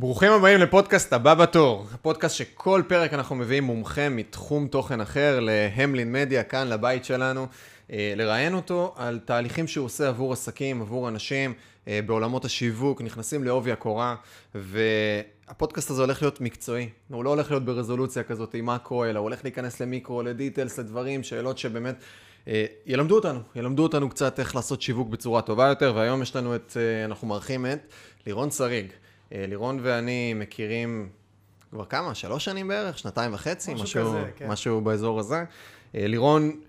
ברוכים הבאים לפודקאסט הבא בתור, פודקאסט שכל פרק אנחנו מביאים מומחה מתחום תוכן אחר להמלין מדיה כאן לבית שלנו, לראיין אותו על תהליכים שהוא עושה עבור עסקים, עבור אנשים בעולמות השיווק, נכנסים לעובי הקורה, והפודקאסט הזה הולך להיות מקצועי, הוא לא הולך להיות ברזולוציה כזאת עם מקרו, אלא הוא הולך להיכנס למיקרו, לדיטלס, לדברים, שאלות שבאמת ילמדו אותנו קצת איך לעשות שיווק בצורה טובה יותר, והיום יש לנו אנחנו מארחים את לירון שריג. לירון ואני מכירים כבר כמה? 3 שנים בערך? 2.5? משהו באזור הזה. לירון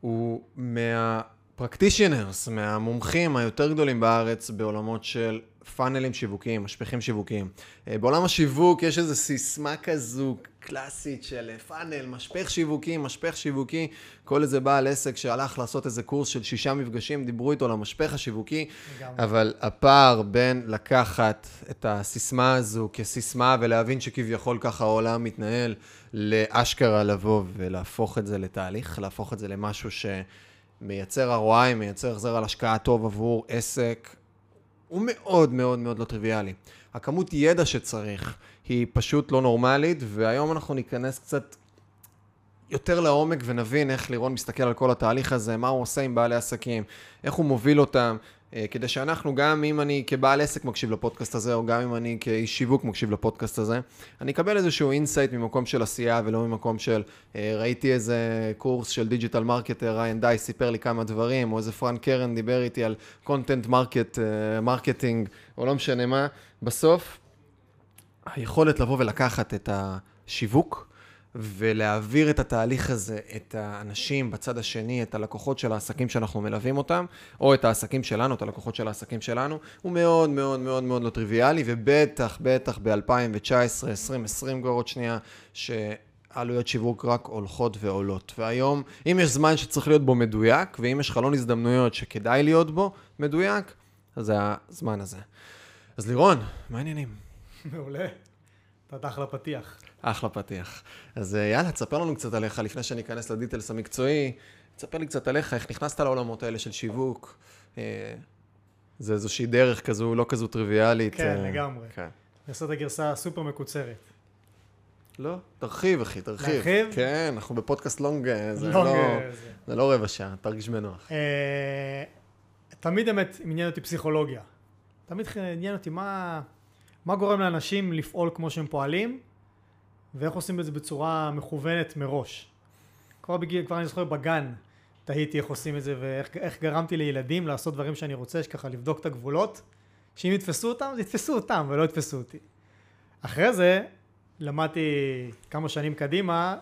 הוא מהפרקטישיונרס, מהמומחים היותר גדולים בארץ בעולמות של פאנלים שיווקיים, משפחים שיווקיים. בעולם השיווק יש איזו סיסמה כזו קלאסית של פאנל, משפח שיווקי, משפח שיווקי. כל איזה בעל עסק שהלך לעשות איזה קורס של 6 מפגשים, דיברו איתו על המשפח השיווקי, אבל הפער בין לקחת את הסיסמה הזו כסיסמה ולהבין שכביכול ככה העולם מתנהל, לאשכרה לבוא ולהפוך את זה לתהליך, להפוך את זה למשהו שמייצר ROI, מייצר החזר על השקעה טוב עבור עסק, הוא מאוד מאוד מאוד לא טריוויאלי. הכמות ידע שצריך היא פשוט לא נורמלית, והיום אנחנו ניכנס קצת יותר לעומק ונבין איך לירון מסתכל על כל התהליך הזה, מה הוא עושה עם בעלי עסקים, איך הוא מוביל אותם, כדי שאנחנו, גם אם אני כבעל עסק מקשיב לפודקאסט הזה, או גם אם אני כאיש שיווק מקשיב לפודקאסט הזה, אני אקבל איזשהו אינסייט ממקום של עשייה, ולא ממקום של ראיתי איזה קורס של דיג'יטל מרקטר, ריין די סיפר לי כמה דברים, או איזה פרנק קרן דיבר איתי על קונטנט מרקטינג, או לא משנה מה. בסוף, היכולת לבוא ולקחת את השיווק, ולהעביר את התהליך הזה, את האנשים בצד השני, את הלקוחות של העסקים שאנחנו מלווים אותם, או את העסקים שלנו, את הלקוחות של העסקים שלנו, הוא מאוד מאוד מאוד מאוד לא טריוויאלי, ובטח, בטח ב-2019, 2020 גורות שנייה, שעלויות שיווק רק הולכות ועולות. והיום, אם יש זמן שצריך להיות בו מדויק, ואם יש חלון הזדמנויות שכדאי להיות בו מדויק, אז זה הזמן הזה. אז לירון, מה העניינים? מעולה. אתה אחלה פתיח. אחלה פתיח. אז יאללה, תספר לנו קצת עליך, לפני שאני אכנס לדיטלס המקצועי, תספר לי קצת עליך, איך נכנסת לעולמות האלה של שיווק. זה איזושהי דרך כזו, לא כזו טריוויאלית. כן, לגמרי. נעשה את הגרסה הסופר מקוצרת. לא? תרחיב, אחי, תרחיב. תרחיב? כן, אנחנו בפודקאסט לונג, זה לא רבע שעה, תרגיש בנוח. תמיד אמת עניין אותי פסיכולוגיה. תמיד עניין אותי מה גורם לאנשים לפעול כמו שהם פועלים, ואיך עושים את זה בצורה מכוונת מראש. כבר אני זוכר בגן, תהיתי איך עושים את זה, ואיך גרמתי לילדים לעשות דברים שאני רוצה, שככה לבדוק את הגבולות, שאם יתפסו אותם, אז יתפסו אותם, ולא יתפסו אותי. אחרי זה, למדתי כמה שנים קדימה,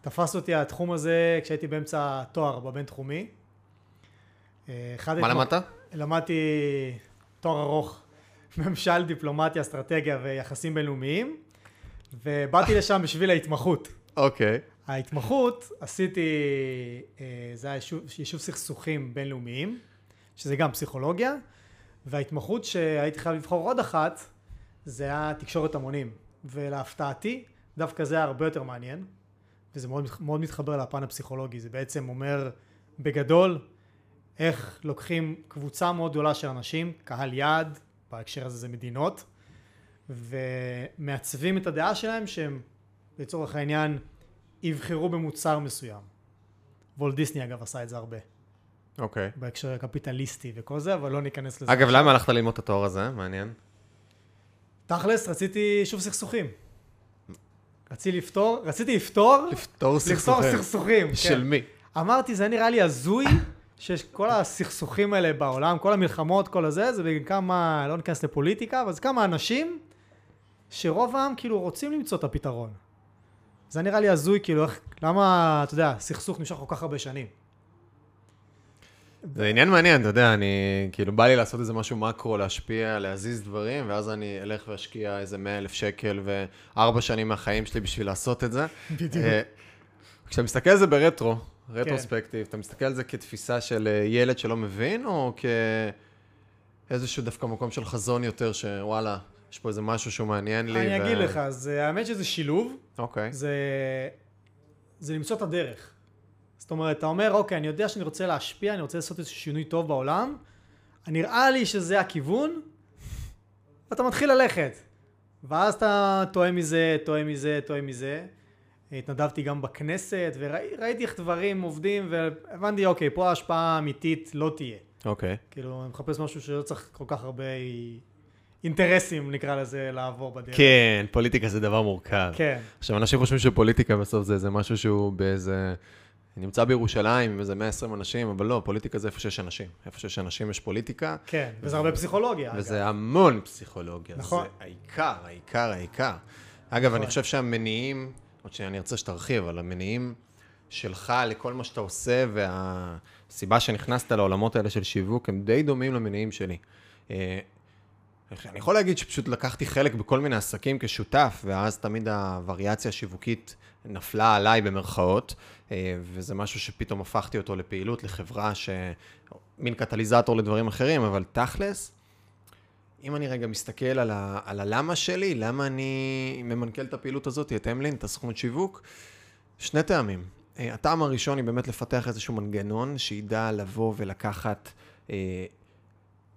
תפס אותי התחום הזה כשהייתי באמצע תואר בבינתחומי. מה למדת? למדתי תואר ארוך. ממשל, דיפלומטיה, אסטרטגיה ויחסים בינלאומיים, ובאתי לשם בשביל ההתמחות. אוקיי. ההתמחות עשיתי, זה היה יישוב סכסוכים בינלאומיים, שזה גם פסיכולוגיה, וההתמחות שהייתי חייב לבחור עוד אחת, זה היה תקשורת המונים. ולהפתעתי, דווקא זה היה הרבה יותר מעניין, וזה מאוד, מאוד מתחבר לפן הפסיכולוגי. זה בעצם אומר בגדול, איך לוקחים קבוצה מאוד גדולה של אנשים, קהל יעד, בהקשר הזה זה מדינות, ומעצבים את הדעה שלהם שהם לצורך העניין יבחרו במוצר מסוים. וולט דיסני אגב עשה את זה הרבה. אוקיי. בהקשר הקפיטליסטי וכל זה, אבל לא ניכנס לזה. אגב, למה הלכת ללמוד את התואר הזה? מעניין. תכלס, רציתי שוב סכסוכים. רציתי לפתור. לפתור סכסוכים. לפתור סכסוכים. של מי? אמרתי, זה נראה לי הזוי. שיש כל הסכסוכים האלה בעולם, כל המלחמות, כל הזה, זה בגלל כמה, לא נכנס לפוליטיקה, אבל זה כמה אנשים שרוב העם כאילו רוצים למצוא את הפתרון. זה נראה לי הזוי, כאילו, למה, אתה יודע, סכסוך נמשך כל כך הרבה שנים. זה עניין מעניין, אתה יודע, אני, כאילו, בא לי לעשות איזה משהו מקרו, להשפיע, להזיז דברים, ואז אני אלך ואשקיע איזה 100,000 שקל ו4 שנים מהחיים שלי בשביל לעשות את זה. בדיוק. כשאתה מסתכל על זה ברטרו, רטרוספקטיב, אתה מסתכל על זה כתפיסה של ילד שלא מבין, או כאיזשהו דווקא מקום של חזון יותר, שוואלה, יש פה איזה משהו שהוא מעניין לי. אני אגיד לך, האמת שזה שילוב, זה למצוא את הדרך. זאת אומרת, אתה אומר, אוקיי, אני יודע שאני רוצה להשפיע, אני רוצה לעשות איזשהו שינוי טוב בעולם, נראה לי שזה הכיוון, אתה מתחיל ללכת. ואז אתה טועה מזה. התנדבתי גם בכנסת, וראיתי איך דברים עובדים, והבנתי, אוקיי, פה ההשפעה האמיתית לא תהיה. אוקיי. כאילו, אני מחפש משהו שלא צריך כל כך הרבה אינטרסים, נקרא לזה, לעבור בדרך. כן, פוליטיקה זה דבר מורכב. כן. עכשיו, אנשים חושבים שפוליטיקה בסוף זה משהו שהוא באיזה... נמצא בירושלים עם איזה 120 אנשים, אבל לא, פוליטיקה זה איפה שיש אנשים. איפה שיש אנשים יש פוליטיקה. כן, וזה הרבה פסיכולוגיה. וזה המון פסיכולוגיה. נכון. זה העיקר. אגב, אני חושב שהמניעים, עוד שאני ארצה שתרחיב, אבל המניעים שלך לכל מה שאתה עושה, והסיבה שנכנסת לעולמות האלה של שיווק, הם די דומים למניעים שלי. אני יכול להגיד שפשוט לקחתי חלק בכל מיני עסקים כשותף, ואז תמיד הווריאציה השיווקית נפלה עליי במרכאות, וזה משהו שפתאום הפכתי אותו לפעילות, לחברה שמין קטליזטור לדברים אחרים, אבל תכלס, אם אני רגע מסתכל על הלמה שלי, למה אני ממנכ"ל את הפעילות הזאת, את אמלין, את הסוכנות שיווק, שני טעמים. הטעם הראשון היא באמת לפתח איזשהו מנגנון, שידע לבוא ולקחת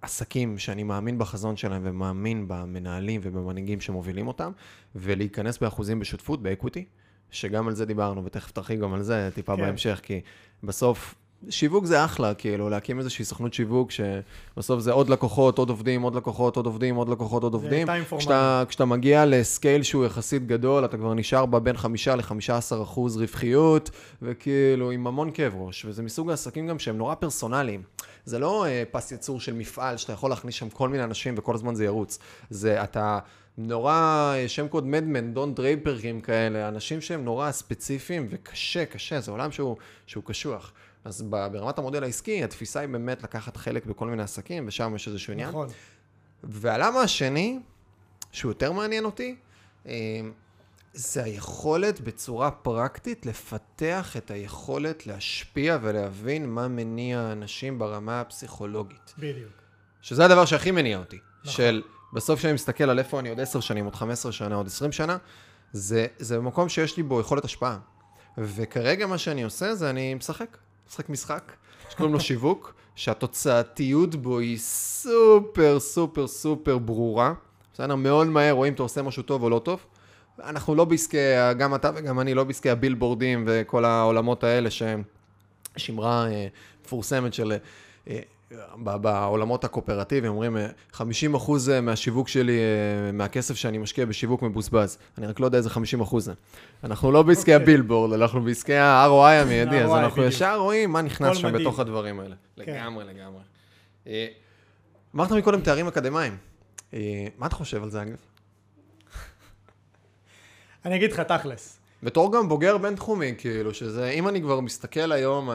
עסקים שאני מאמין בחזון שלהם ומאמין במנהלים ובמנהיגים שמובילים אותם, ולהיכנס באחוזים בשותפות, באקוויטי, שגם על זה דיברנו, ותכף תרחיב גם על זה טיפה בהמשך, כי בסוף שיווק זה אחלה, כאילו להקים איזושהי סוכנות שיווק שבסוף זה עוד לקוחות, עוד עובדים, עוד לקוחות, עוד עובדים, עוד לקוחות, עוד עובדים. כשאתה מגיע לסקייל שהוא יחסית גדול, אתה כבר נשאר בה בין 5-15% רווחיות, וכאילו עם המון כאב ראש, וזה מסוג העסקים גם שהם נורא פרסונליים. זה לא פס ייצור של מפעל שאתה יכול להכניס שם כל מיני אנשים וכל הזמן זה ירוץ. זה אתה נורא, שם קוד מדמן, דון דרייפרים כאלה, אנשים שהם נורא ספציפיים וקשה, קשה, זה עולם שהוא קשוח. אז ברמת המודל העסקי, התפיסה היא באמת לקחת חלק בכל מיני עסקים, ושם יש איזשהו עניין. נכון. והלמה השני, שהוא יותר מעניין אותי, זה היכולת בצורה פרקטית לפתח את היכולת להשפיע ולהבין מה מניע האנשים ברמה הפסיכולוגית. בדיוק. שזה הדבר שהכי מניע אותי. נכון. של בסוף שאני מסתכל על איפה אני עוד 10 שנים, עוד 15 שנה, עוד 20 שנה, זה במקום שיש לי בו יכולת השפעה. וכרגע מה שאני עושה זה אני משחק, שקוראים לו שיווק, שהתוצאתיות בו היא סופר סופר סופר ברורה. בסדר, מאוד מהר רואים אתה עושה משהו טוב או לא טוב. אנחנו לא בעסקי, גם אתה וגם אני לא בעסקי הבילבורדים וכל העולמות האלה ששמרה מפורסמת של... בעולמות הקופרטיביים אומרים 50% מהשיווק שלי, מהכסף שאני משקיע בשיווק מבוסבז. אני רק לא יודע איזה 50%. אנחנו לא בעסקי הבילבורד, אנחנו בעסקי ה-ROI המיידי, אז אנחנו ישר רואים מה נכנס שם בתוך הדברים האלה. לגמרי. אמרת מקודם תארים אקדמיים. מה אתה חושב על זה אגב? אני אגיד לך תכלס. בתור גם בוגר בין תחומי, כאילו, שזה, אם אני כבר מסתכל היום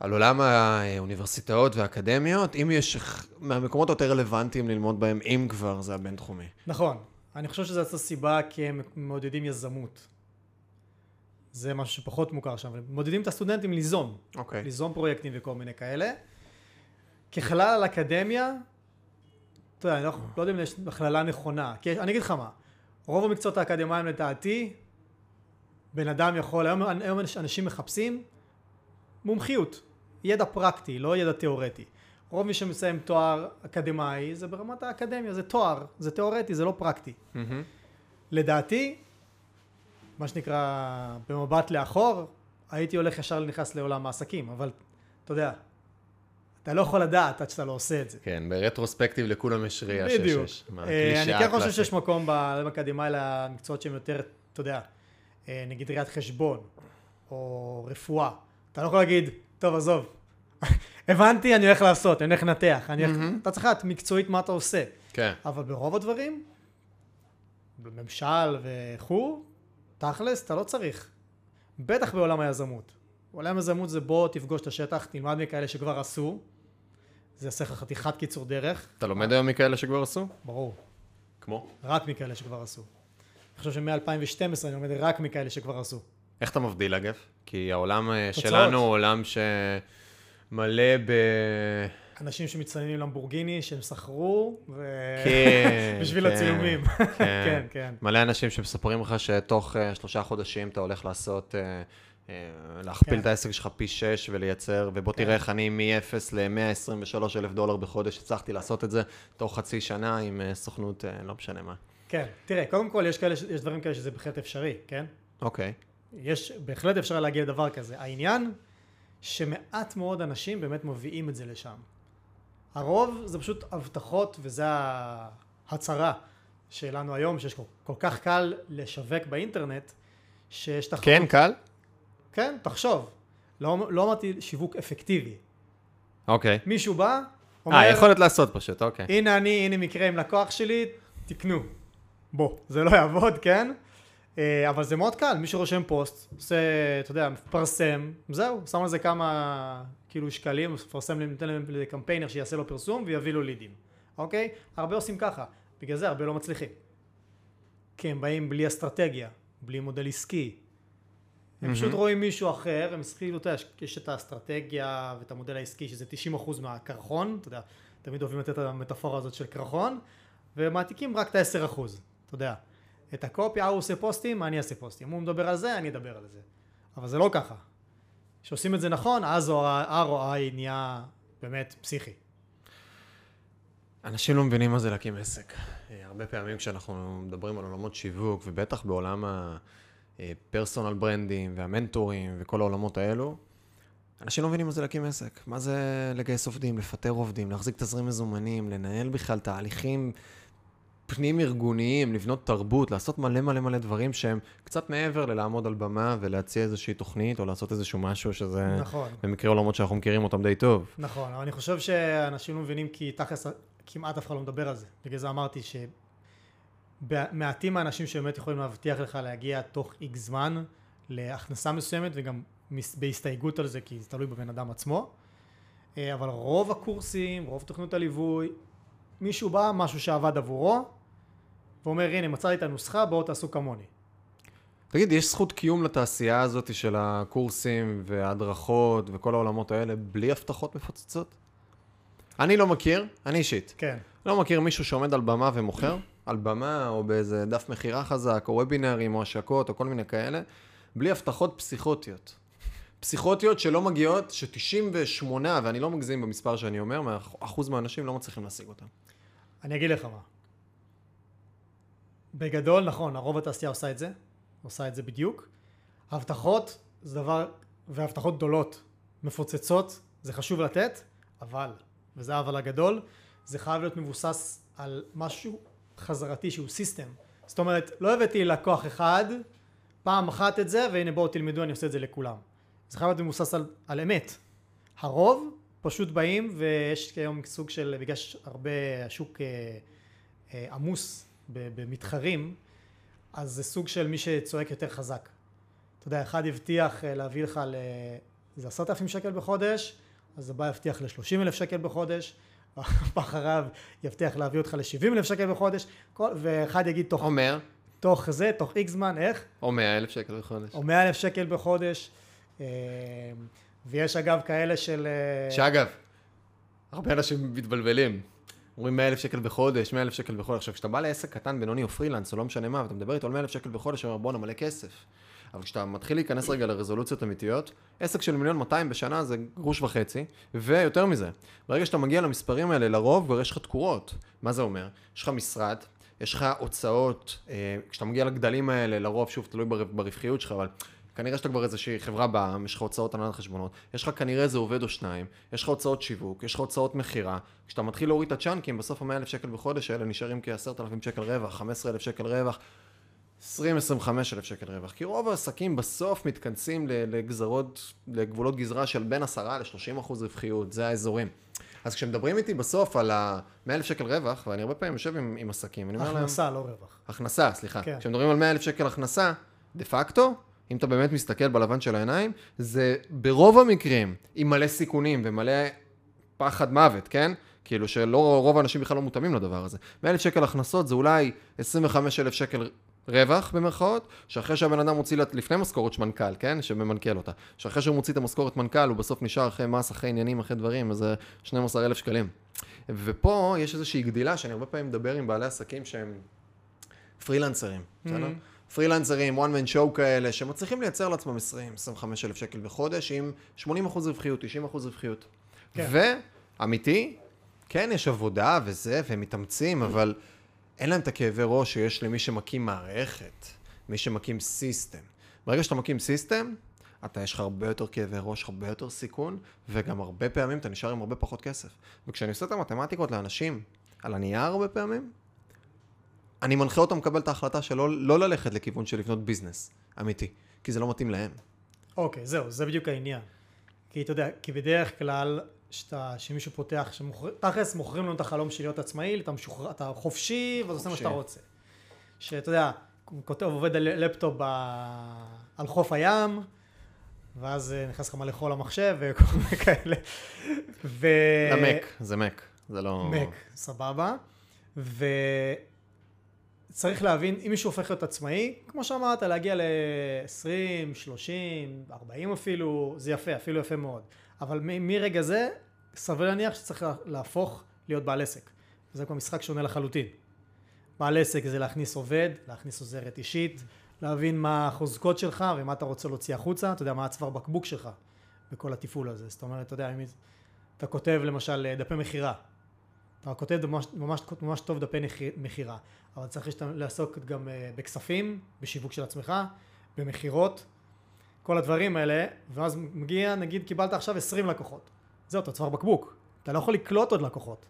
על עולם האוניברסיטאות והאקדמיות, אם יש מהמקומות יותר רלוונטיים ללמוד בהם, אם כבר זה הבינתחומי. נכון. אני חושב שזה עצה סיבה כי הם מעודדים יזמות. זה משהו שפחות מוכר שם. מעודדים את הסטודנטים ליזום. אוקיי. ליזום פרויקטים וכל מיני כאלה. ככלל על אקדמיה, אתה יודע, אני לא יודע אם יש הכללה נכונה. כי אני אגיד לך מה, רוב המקצועות האקדמיים לדעתי, בן אדם יכול, היום אנשים מחפשים, מומחיות, ידע פרקטי, לא ידע תיאורטי. רוב מי שמסיים תואר אקדמאי, זה ברמת האקדמיה, זה תואר, זה תיאורטי, זה לא פרקטי. לדעתי, מה שנקרא, במבט לאחור, הייתי הולך ישר לנכנס לעולם העסקים, אבל אתה יודע, אתה לא יכול לדעת עד שאתה לא עושה את זה. כן, ברטרוספקטיב לכולם יש ראייה שיש. בדיוק. אני כן חושב שיש מקום באקדמאי למקצועות שהם יותר, אתה יודע, נגיד ראיית חשבון, או רפואה. אתה לא יכול להגיד, טוב, עזוב, הבנתי, אני הולך לעשות, אני הולך לנתח, אתה צריך לדעת מקצועית מה אתה עושה. כן. אבל ברוב הדברים, בממשל וכו', תכלס, אתה לא צריך. בטח בעולם היזמות. בעולם היזמות זה בוא, תפגוש את השטח, תלמד מכאלה שכבר עשו, זה יעשה לך חתיכת קיצור דרך. אתה לומד היום מכאלה שכבר עשו? ברור. כמו? רק מכאלה שכבר עשו. אני חושב שמ-2012 אני לומד רק מכאלה שכבר עשו. איך אתה מבדיל אגב? כי העולם שלנו הוא עולם שמלא ב... אנשים שמצטיינים למבורגיני, שהם סחרו, בשביל הצילומים. כן, כן. מלא אנשים שמספרים לך שתוך 3 חודשים אתה הולך לעשות להכפיל את העסק שלך פי 6 ולייצר, ובוא תראה איך אני מ-0 ל-$123,000 בחודש הצלחתי לעשות את זה תוך חצי שנה עם סוכנות, לא משנה מה. כן, תראה, קודם כל יש דברים כאלה שזה בהחלט אפשרי, כן? אוקיי. יש בהחלט אפשר להגיע לדבר כזה. העניין שמעט מאוד אנשים באמת מביאים את זה לשם. הרוב זה פשוט הבטחות וזה ההצהרה שלנו היום, שיש כל כך קל לשווק באינטרנט, שיש תחרות. כן, קל? כן, תחשוב. לא אמרתי שיווק אפקטיבי. אוקיי. מישהו בא, אומר... יכולת לעשות פשוט, אוקיי. הנה אני, הנה מקרה עם לקוח שלי, תקנו. בוא, זה לא יעבוד, כן? אבל זה מאוד קל, מי שרושם פוסט, עושה, אתה יודע, מפרסם, זהו, שם על זה כמה כאילו שקלים, מפרסם, ניתן להם לקמפיינר שיעשה לו פרסום ויביא לו לידים, אוקיי? הרבה עושים ככה, בגלל זה הרבה לא מצליחים. כי הם באים בלי אסטרטגיה, בלי מודל עסקי. הם פשוט רואים מישהו אחר, הם התחילו, אתה יודע, יש את האסטרטגיה ואת המודל העסקי, שזה 90% מהקרחון, אתה יודע, תמיד אוהבים לתת את המטאפורה הזאת של קרחון, ומעתיקים רק את 10%, אתה יודע. את הקופי, הוא עושה פוסטים, אני אעשה פוסטים. הוא מדבר על זה, אני אדבר על זה. אבל זה לא ככה. כשעושים את זה נכון, אז ROI נהיה באמת פסיכי. אנשים לא מבינים מה זה להקים עסק. הרבה פעמים כשאנחנו מדברים על עולמות שיווק, ובטח בעולם הפרסונל ברנדים והמנטורים וכל העולמות האלו, אנשים לא מבינים מה זה להקים עסק. מה זה לגייס עובדים, לפטר עובדים, להחזיק תזרים מזומנים, לנהל בכלל תהליכים פנים ארגוניים, לבנות תרבות, לעשות מלא מלא מלא דברים שהם קצת מעבר ללעמוד על במה ולהציע איזושהי תוכנית או לעשות איזשהו משהו שזה... נכון. במקרה עולמות שאנחנו מכירים אותם די טוב. נכון, אבל אני חושב שאנשים לא מבינים כי תכלס כמעט אף אחד לא מדבר על זה. בגלל זה אמרתי שמעטים האנשים שבאמת יכולים להבטיח לך להגיע תוך איקס זמן להכנסה מסוימת וגם בהסתייגות על זה כי זה תלוי בבן אדם עצמו. אבל רוב הקורסים, רוב תוכנות הליווי, מישהו בא, משהו שעבד עבורו, ואומר, הנה, מצא לי את הנוסחה, בואו תעשו כמוני. תגיד, יש זכות קיום לתעשייה הזאת של הקורסים והדרכות וכל העולמות האלה בלי הבטחות מפוצצות? אני לא מכיר, אני אישית. כן. לא מכיר מישהו שעומד על במה ומוכר, על במה או באיזה דף מחירה חזק, או וובינרים או השקות או כל מיני כאלה, בלי הבטחות פסיכוטיות. פסיכוטיות שלא מגיעות, ש98, ואני לא מגזים במספר שאני אומר, אחוז מהאנשים לא מצליחים להשיג אותם. אני אגיד לך מה. בגדול, נכון, הרוב התעשייה עושה את זה, עושה את זה בדיוק. ההבטחות זה דבר, וההבטחות גדולות, מפוצצות, זה חשוב לתת, אבל, וזה אבל הגדול, זה חייב להיות מבוסס על משהו חזרתי שהוא סיסטם. זאת אומרת, לא הבאתי לקוח אחד, פעם אחת את זה, והנה בואו תלמדו, אני עושה את זה לכולם. זה חייב להיות מבוסס על אמת. הרוב פשוט באים ויש כיום סוג של, בגלל שהרבה השוק עמוס במתחרים, אז זה סוג של מי שצועק יותר חזק. אתה יודע, אחד יבטיח להביא לך זה 10,000 שקל בחודש, אז הבא יבטיח ל-30,000 שקל בחודש, ואחריו יבטיח להביא אותך ל-70,000 שקל בחודש, ואחד יגיד תוך... אומר. תוך זה, תוך איקס זמן, איך? או 100,000 שקל בחודש. או 100,000 שקל בחודש. ויש אגב כאלה של... שאגב, הרבה אנשים מתבלבלים. אומרים 100,000 שקל בחודש, 100,000 שקל בחודש. עכשיו, כשאתה בא לעסק קטן, בינוני או פרילנס, או לא משנה מה, ואתה מדבר איתו על 100,000 שקל בחודש, אומר, בוא נמלא כסף. אבל כשאתה מתחיל להיכנס רגע לרזולוציות אמיתיות, עסק של 1,200,000 בשנה זה $1.5 מיליון, ויותר מזה. ברגע שאתה מגיע למספרים האלה, לרוב, כבר יש לך תקורות. מה זה אומר? יש לך משרד, יש לך הוצאות, כשאתה מגיע לגדלים האלה, לרוב, שוב, תלוי ברווחיות שלך, אבל כנראה שאתה כבר איזושהי חברה בעם, יש לך הוצאות הנהלת חשבונות, יש לך כנראה איזה עובד או שניים, יש לך הוצאות שיווק, יש לך הוצאות מחירה, כשאתה מתחיל להוריד את הצ'אנקים, בסוף 100,000 שקל בחודש, האלה נשארים כ-10,000 שקל רווח, 15,000 שקל רווח, 20,000-25,000 שקל רווח, כי רוב העסקים בסוף מתכנסים לגזרות, לגבולות גזרה של בין 10% ל-30% רווחיות, זה האזורים. אז כשמדברים איתי בסוף על 100,000 שקל רווח, ואני הרבה פעמים יושב עם עסקים, אני אומר להם... הכנסה, לא רווח. הכנסה, סליחה. כשמדברים על 100,000 שקל הכנסה, דה פקטו, אם אתה באמת מסתכל בלבן של העיניים, זה ברוב המקרים עם מלא סיכונים ומלא פחד מוות, כן? כאילו שלא רוב האנשים בכלל לא מותאמים לדבר הזה. 100,000 שקל הכנסות זה אולי 25,000 שקל רווח במרכאות, שאחרי שהבן אדם מוציא לפני משכורת מנכ"ל, כן? שממנכ"ל אותה. שאחרי שהוא מוציא את המשכורת מנכ"ל, הוא בסוף נשאר אחרי מס, אחרי עניינים, אחרי דברים, אז 12,000 שקלים. ופה יש איזושהי גדילה שאני הרבה פעמים מדבר עם בעלי עסקים שהם פרילנסרים, בסדר? פרילנסרים, one man show כאלה, שמצליחים לייצר לעצמם 20,000-25,000 שקל בחודש, עם 80% רווחיות, 90% רווחיות. ואמיתי, כן, יש עבודה וזה, והם מתאמצים, אבל אין להם את הכאבי ראש שיש למי שמקים מערכת, מי שמקים סיסטם. ברגע שאתה מקים סיסטם, אתה יש לך הרבה יותר כאבי ראש, הרבה יותר סיכון, וגם הרבה פעמים אתה נשאר עם הרבה פחות כסף. וכשאני עושה את המתמטיקות לאנשים על הנייר הרבה פעמים, אני מנחה אותם לקבל את ההחלטה שלא ללכת לכיוון של לבנות ביזנס אמיתי, כי זה לא מתאים להם. אוקיי, זהו, זה בדיוק העניין. כי אתה יודע, כי בדרך כלל, שמישהו פותח, תכלס מוכרים לנו את החלום של להיות עצמאי, אתה חופשי ואתה עושה מה שאתה רוצה. שאתה יודע, כותב עובד על לפטופ על חוף הים, ואז נכנס כמה לכל המחשב וכל מיני כאלה. זה מק, זה מק, זה לא... מק, סבבה. וצריך להבין, אם מישהו הופך להיות עצמאי, כמו שאמרת, להגיע ל-20, 30, 40 אפילו, זה יפה, אפילו יפה מאוד. אבל מרגע זה, סביר להניח שצריך להפוך להיות בעל עסק. זה כבר משחק שונה לחלוטין. בעל עסק זה להכניס עובד, להכניס עוזרת אישית, להבין מה החוזקות שלך ומה אתה רוצה להוציא החוצה, אתה יודע מה הצוואר בקבוק שלך בכל התפעול הזה. זאת אומרת, אתה יודע, אם אתה כותב למשל דפי מחירה, אתה כותב ממש טוב דפי מחירה, אבל צריך לעסוק גם בכספים, בשיווק של עצמך, במחירות, כל הדברים האלה, ואז מגיע, נגיד, קיבלת עכשיו 20 לקוחות. זהו, אתה צוואר בקבוק. אתה לא יכול לקלוט עוד לקוחות,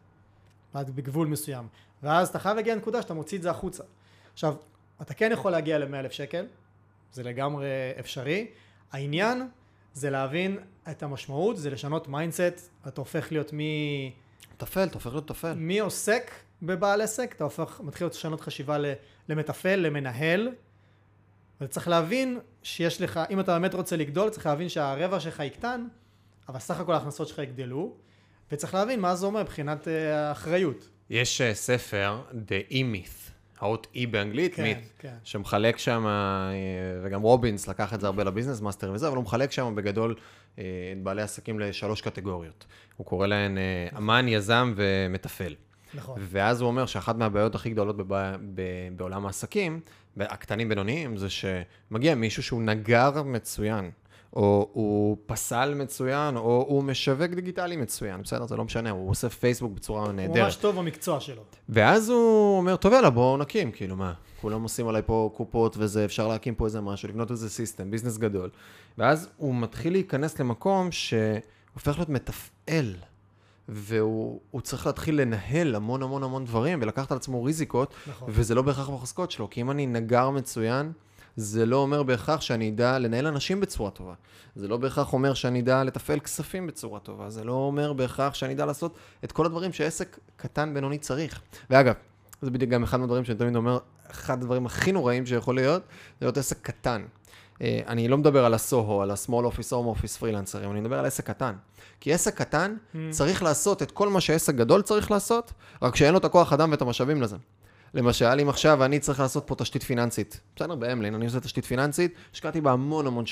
בגבול מסוים. ואז אתה חייב להגיע לנקודה שאתה מוציא את זה החוצה. עכשיו, אתה כן יכול להגיע ל-100,000 שקל, זה לגמרי אפשרי. העניין זה להבין את המשמעות, זה לשנות מיינדסט, אתה הופך להיות מי... תפל, אתה הופך להיות תפל. מי עוסק בבעל עסק, אתה הופך, מתחיל לשנות חשיבה למתפל, למנהל, ואתה צריך להבין שיש לך, אם אתה באמת רוצה לגדול, צריך להבין שהרווח שלך יקטן, אבל סך הכל ההכנסות שלך יגדלו, וצריך להבין מה זה אומר מבחינת האחריות. יש ספר, The E-Myth, האות E באנגלית, myth, שמחלק שם, וגם רובינס לקח את זה הרבה לביזנס מאסטר וזה, אבל הוא מחלק שם בגדול את בעלי עסקים ל3 קטגוריות. הוא קורא להן אמן, יזם ומתפעל. נכון. ואז הוא אומר שאחת מהבעיות הכי גדולות בעולם העסקים, הקטנים בינוניים, זה שמגיע מישהו שהוא נגר מצוין, או הוא פסל מצוין, או הוא משווק דיגיטלי מצוין, בסדר, זה לא משנה, הוא עושה פייסבוק בצורה נהדרת. הוא ממש טוב במקצוע שלו. ואז הוא אומר, טוב, יאללה, בואו נקים, כאילו מה, כולם עושים עליי פה קופות וזה, אפשר להקים פה איזה משהו, לבנות איזה סיסטם, ביזנס גדול. ואז הוא מתחיל להיכנס למקום שהופך להיות מתפעל, והוא צריך להתחיל לנהל המון המון המון דברים, ולקחת על עצמו ריזיקות, נכון. וזה לא בהכרח בחזקות שלו, כי אם אני נגר מצוין, זה לא אומר בהכרח שאני אדע לנהל אנשים בצורה טובה. זה לא בהכרח אומר שאני אדע לתפעל כספים בצורה טובה. זה לא אומר בהכרח שאני אדע לעשות את כל הדברים שעסק קטן בינוני צריך. ואגב, זה בדיוק גם אחד מהדברים שאני תמיד אומר, אחד הדברים הכי נוראים שיכול להיות, זה להיות עסק קטן. אני לא מדבר על הסוהו, על ה-small office, home office, freelancer, אני מדבר על עסק קטן. כי עסק קטן צריך לעשות את כל מה שעסק גדול צריך לעשות, רק שאין לו את הכוח אדם ואת המשאבים לזה. למשל, אם עכשיו אני צריך לעשות פה תשתית פיננסית, בסדר, באמלין, אני עושה תשתית פיננסית, השקעתי בה המון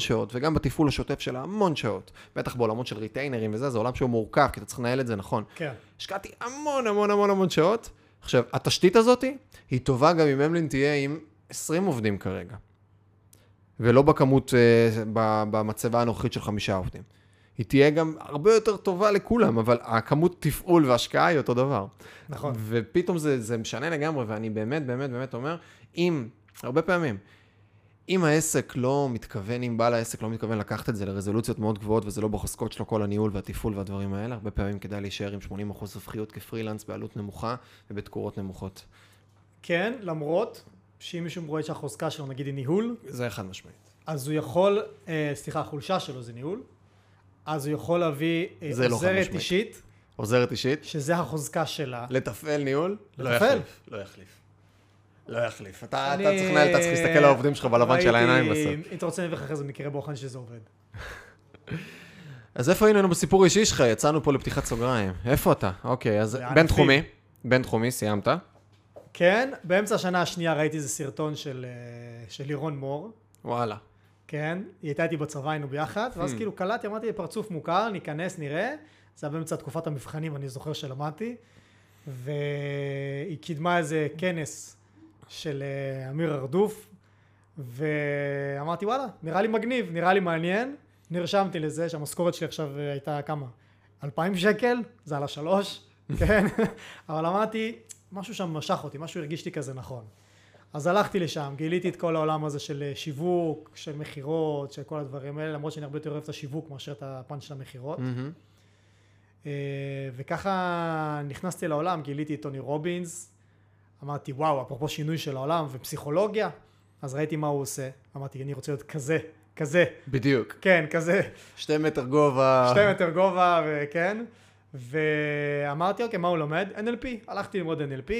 שעות, וגם בתפעול השוטף שלה המון שעות, בטח בעולמות של ריטיינרים וזה, זה עולם שהוא מורכב, כי אתה צריך לנהל את זה, נכון? כן. השקעתי המון שעות. עכשיו, התשתית הזאת היא טובה גם אם אמלין תהיה עם 20 עובדים כרגע, ולא בכמות, במצבה הנוכחית של 5 עובדים. היא תהיה גם הרבה יותר טובה לכולם, אבל הכמות תפעול והשקעה היא אותו דבר. נכון. ופתאום זה משנה לגמרי, ואני באמת אומר, אם, הרבה פעמים, אם העסק לא מתכוון, אם בעל העסק לא מתכוון לקחת את זה לרזולוציות מאוד גבוהות, וזה לא בחזקות שלו כל הניהול והתפעול והדברים האלה, הרבה פעמים כדאי להישאר עם 80% רווחיות כפרילנס בעלות נמוכה ובתקורות נמוכות. כן, למרות שאם מישהו רואה שהחוזקה שלו, נגיד, היא ניהול, זה אחד משמעית. אז הוא יכול, החולשה שלו זה ניהול. אז הוא יכול להביא עוזרת אישית. עוזרת אישית? שזה החוזקה שלה. לתפעל ניהול? לא יחליף. אתה צריך לנהל, אתה צריך להסתכל על העובדים שלך בלבן של העיניים בסוף. אם אתה רוצה נבח אחרי זה מקרה באוכן שזה עובד. אז איפה היינו בסיפור אישי שלך? יצאנו פה לפתיחת סוגריים. איפה אתה? אוקיי, אז בינתחומי, סיימת? כן, באמצע השנה השנייה ראיתי איזה סרטון של לירון מור. וואלה. כן, היא הייתה איתי בצבא, היינו ביחד, ואז כאילו קלטתי, אמרתי, פרצוף מוכר, ניכנס, נראה, זה היה באמצע תקופת המבחנים, אני זוכר שלמדתי, והיא קידמה איזה כנס של אמיר הרדוף, ואמרתי וואלה, נראה לי מגניב, נראה לי מעניין, נרשמתי לזה שהמשכורת שלי עכשיו הייתה כמה? 2,000 שקל, זה על ה3, כן? אבל אמרתי, משהו שם משך אותי, משהו הרגישתי כזה נכון. אז הלכתי לשם, גיליתי את כל העולם הזה של שיווק, של מחירות, של כל הדברים האלה, למרות שאני הרבה יותר אוהב את השיווק מאשר את הפן של המחירות. וככה נכנסתי לעולם, גיליתי את טוני רובינס, אמרתי וואו, אפרופו שינוי של העולם ופסיכולוגיה, אז ראיתי מה הוא עושה, אמרתי אני רוצה להיות כזה, כזה. בדיוק. כן, כזה. 2 מטר גובה. 2 מטר גובה, וכן. ואמרתי, אוקיי, מה הוא לומד? NLP. הלכתי ללמוד NLP,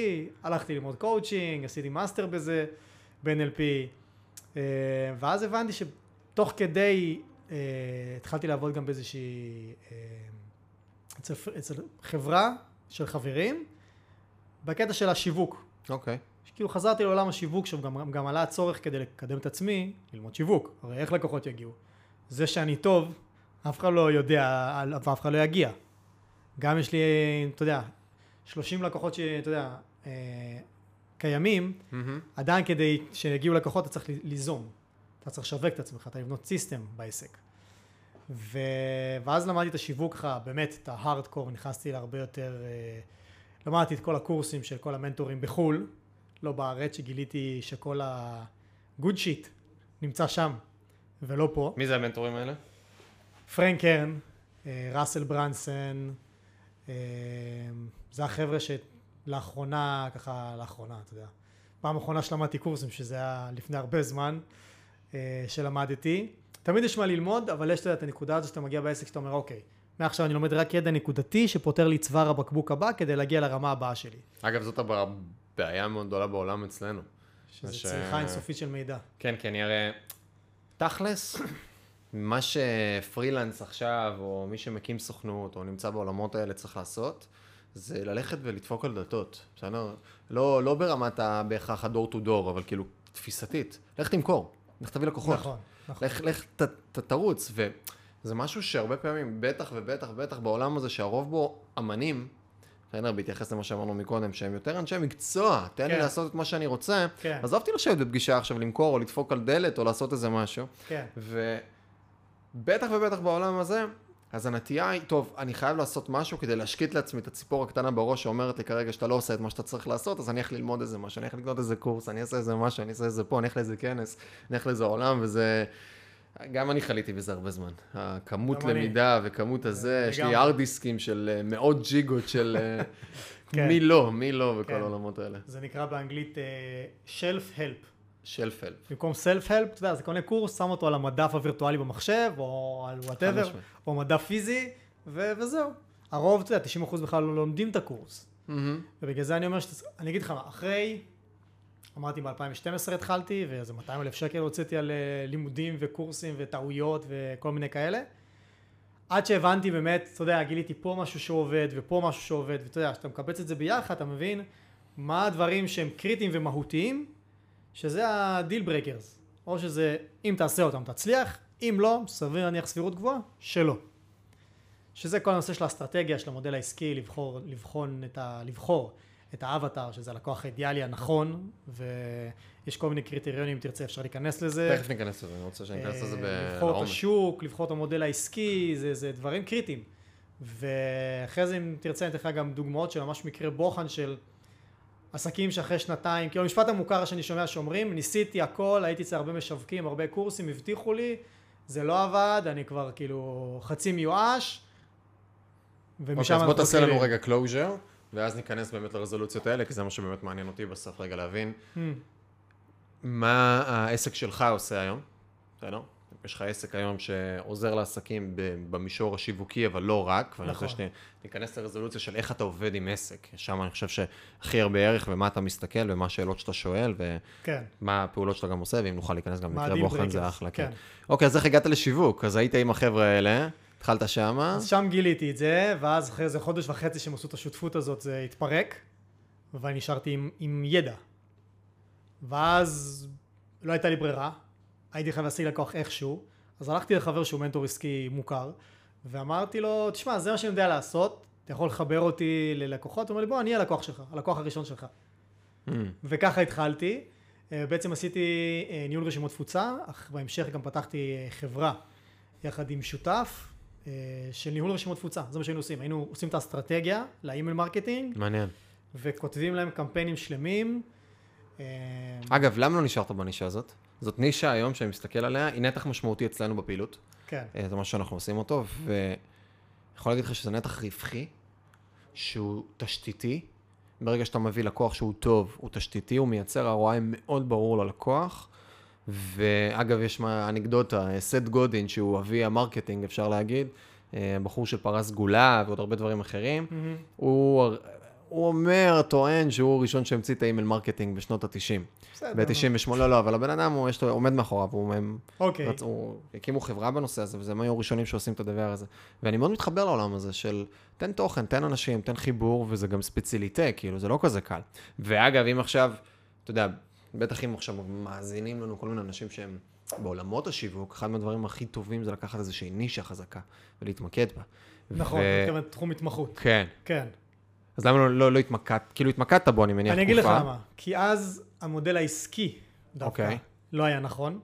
הלכתי ללמוד קואוצ'ינג, עשיתי מאסטר בזה, ב-NLP. ואז הבנתי שתוך כדי התחלתי לעבוד גם באיזושהי אצל חברה של חברים, בקטע של השיווק. אוקיי. כאילו חזרתי לעולם השיווק, שגם עלה הצורך כדי לקדם את עצמי, ללמוד שיווק. הרי איך לקוחות יגיעו? זה שאני טוב, אף אחד לא יודע, ואף אחד לא יגיע. גם יש לי, אתה יודע, 30 לקוחות שאתה יודע, קיימים, עדיין כדי שיגיעו לקוחות אתה צריך ליזום, אתה צריך לשווק את עצמך, אתה לבנות סיסטם בעסק. ואז למדתי את השיווקך, באמת את ההארדקור, נכנסתי להרבה יותר, למדתי את כל הקורסים של כל המנטורים בחול, לא בארץ שגיליתי שכל ה-good shit נמצא שם ולא פה. מי זה המנטורים האלה? פרנק קרן, ראסל ברנסן, זה החבר'ה שלאחרונה, ככה לאחרונה, אתה יודע, פעם האחרונה שלמדתי קורסים, שזה היה לפני הרבה זמן שלמדתי. תמיד יש מה ללמוד, אבל יש את הנקודה הזאת שאתה מגיע בעסק, שאתה אומר, אוקיי, מעכשיו אני לומד רק ידע נקודתי שפותר לי צוואר הבקבוק הבא כדי להגיע לרמה הבאה שלי. אגב, זאת הבעיה מאוד גדולה בעולם אצלנו. שזה צריכה אינסופית של מידע. כן, כן, הרי תכלס, מה שפרילנס עכשיו, או מי שמקים סוכנות, או נמצא בעולמות האלה צריך לעשות, זה ללכת ולדפוק על דלתות. בסדר? לא ברמת בהכרח הדור טו דור, אבל כאילו תפיסתית. לך תמכור, לך תביא לקוחות. נכון, נכון. לך תרוץ, וזה משהו שהרבה פעמים, בטח ובטח ובטח בעולם הזה, שהרוב בו אמנים, ריינר, בהתייחס למה שאמרנו מקודם, שהם יותר אנשי מקצוע, תן לי לעשות את מה שאני רוצה, אז אהבתי לשבת בפגישה עכשיו, למכור או לדפוק על דלת, או לעשות איזה משהו. ובטח ובטח בעולם הזה, אז הנטייה היא, טוב, אני חייב לעשות משהו כדי להשקיט לעצמי את הציפור הקטנה בראש, שאומרת לי כרגע שאתה לא עושה את מה שאתה צריך לעשות, אז אני הולך ללמוד איזה משהו, אני הולך לקנות איזה קורס, אני אעשה איזה משהו, אני אעשה איזה פה, אני הולך לאיזה כנס, אני הולך לאיזה עולם, וזה... גם אני חליתי בזה הרבה זמן. הכמות למידה וכמות הזה, יש לי הארד דיסקים של מאות ג'יגות של מי לא וכל העולמות האלה. זה נקרא באנגלית Self-Help. Self-Help. במקום Self-Help, אתה יודע, זה קונה קורס, שם אותו על המדף הווירטואלי במחשב, או על whatever, או מדף פיזי, וזהו. הרוב, אתה יודע, 90% בכלל לא לומדים את הקורס. ובגלל זה אני אומר, אני אגיד לך מה, אחרי... אמרתי, ב-2012 התחלתי, וזה 200,000 שקל הוצאתי על לימודים וקורסים וטעויות וכל מיני כאלה. עד שהבנתי באמת, אתה יודע, גיליתי פה משהו שעובד ופה משהו שעובד, ואתה יודע, כשאתה מקבץ את זה ביחד, אתה מבין מה הדברים שהם קריטיים ומהותיים, שזה הדיל ברקרס. או שזה, אם תעשה אותם תצליח, אם לא, סביר להניח סבירות גבוהה, שלא. שזה כל הנושא של האסטרטגיה, של המודל העסקי, לבחור את האבטר, שזה הלקוח האידיאלי הנכון, ויש כל מיני קריטריונים, תרצה, אפשר להיכנס לזה. תכף ניכנס לזה, אני רוצה שניכנס לזה בעומק. לבחור את השוק, לבחור את המודל העסקי, זה דברים קריטיים. ואחרי זה, אם תרצה, אני אתן לך גם דוגמאות של ממש מקרה בוחן של עסקים שאחרי שנתיים, כאילו המשפט המוכר שאני שומע שאומרים, ניסיתי הכל, הייתי אצל הרבה משווקים, הרבה קורסים, הבטיחו לי, זה לא עבד, אני כבר כאילו חצי מיואש, ומשם אנחנו... בוא תעשה לנו רגע closure. ואז ניכנס באמת לרזולוציות האלה, כי זה מה שבאמת מעניין אותי בסוף רגע להבין. מה העסק שלך עושה היום? בסדר? יש לך עסק היום שעוזר לעסקים במישור השיווקי, אבל לא רק. נכון. ואני חושב שניכנס לרזולוציה של איך אתה עובד עם עסק. שם אני חושב שהכי הרבה ערך ומה אתה מסתכל ומה השאלות שאתה שואל ומה הפעולות שאתה גם עושה, ואם נוכל להיכנס גם לקרב בוחן זה אחלה. כן. אוקיי, אז איך הגעת לשיווק? אז היית עם החבר'ה האלה. התחלת שמה. אז שם גיליתי את זה, ואז אחרי זה 1.5 חודשים שהם עשו את השותפות הזאת, זה התפרק, ואני נשארתי עם ידע. ואז לא הייתה לי ברירה, הייתי חייב להשיג לקוח איכשהו, אז הלכתי לחבר שהוא מנטור עסקי מוכר, ואמרתי לו, תשמע, זה מה שאני יודע לעשות, אתה יכול לחבר אותי ללקוחות, הוא אומר לי, בוא, אני הלקוח שלך, הלקוח הראשון שלך. וככה התחלתי. בעצם עשיתי ניהול רשימות תפוצה, אך בהמשך גם פתחתי חברה יחד עם שותף של ניהול רשימות תפוצה. זה מה שהיינו עושים. היינו עושים את האסטרטגיה לאימייל מרקטינג. מעניין. וכותבים להם קמפיינים שלמים. אגב, למה לא נשארת בנישה הזאת? זאת נישה היום שאני מסתכל עליה, היא נתח משמעותי אצלנו בפעילות. כן. זה מה שאנחנו עושים אותו, ויכול להגיד לך שזה נתח רווחי, שהוא תשתיתי. ברגע שאתה מביא לקוח שהוא טוב, הוא תשתיתי, הוא מייצר ROI מאוד ברור ללקוח. ואגב, יש אנקדוטה, סת גודין, שהוא אבי המרקטינג, אפשר להגיד, בחור של פרה סגולה ועוד הרבה דברים אחרים. הוא אומר, טוען שהוא ראשון שהמציא את האימייל מרקטינג בשנות ה-90. ב-98, לא, אבל הבן אדם הוא עומד מאחוריו, הוא הקימו חברה בנושא הזה, וזה מה היו ראשונים שעושים את הדבר הזה. ואני מאוד מתחבר לעולם הזה של תן תוכן, תן אנשים, תן חיבור, וזה גם ספציאליטה, כאילו, זה לא כזה קל. ואגב, אם עכשיו, אתה יודע, בטח אם עכשיו מאזינים לנו כל מיני אנשים שהם בעולמות השיווק, אחד מהדברים הכי טובים זה לקחת איזושהי נישה חזקה ולהתמקד בה. נכון, מתכוון תחום התמחות. כן. כן. אז למה לא התמקד? כאילו התמקדת בו, אני מניח. אני אגיד לך למה. כי אז המודל העסקי דווקא לא היה נכון.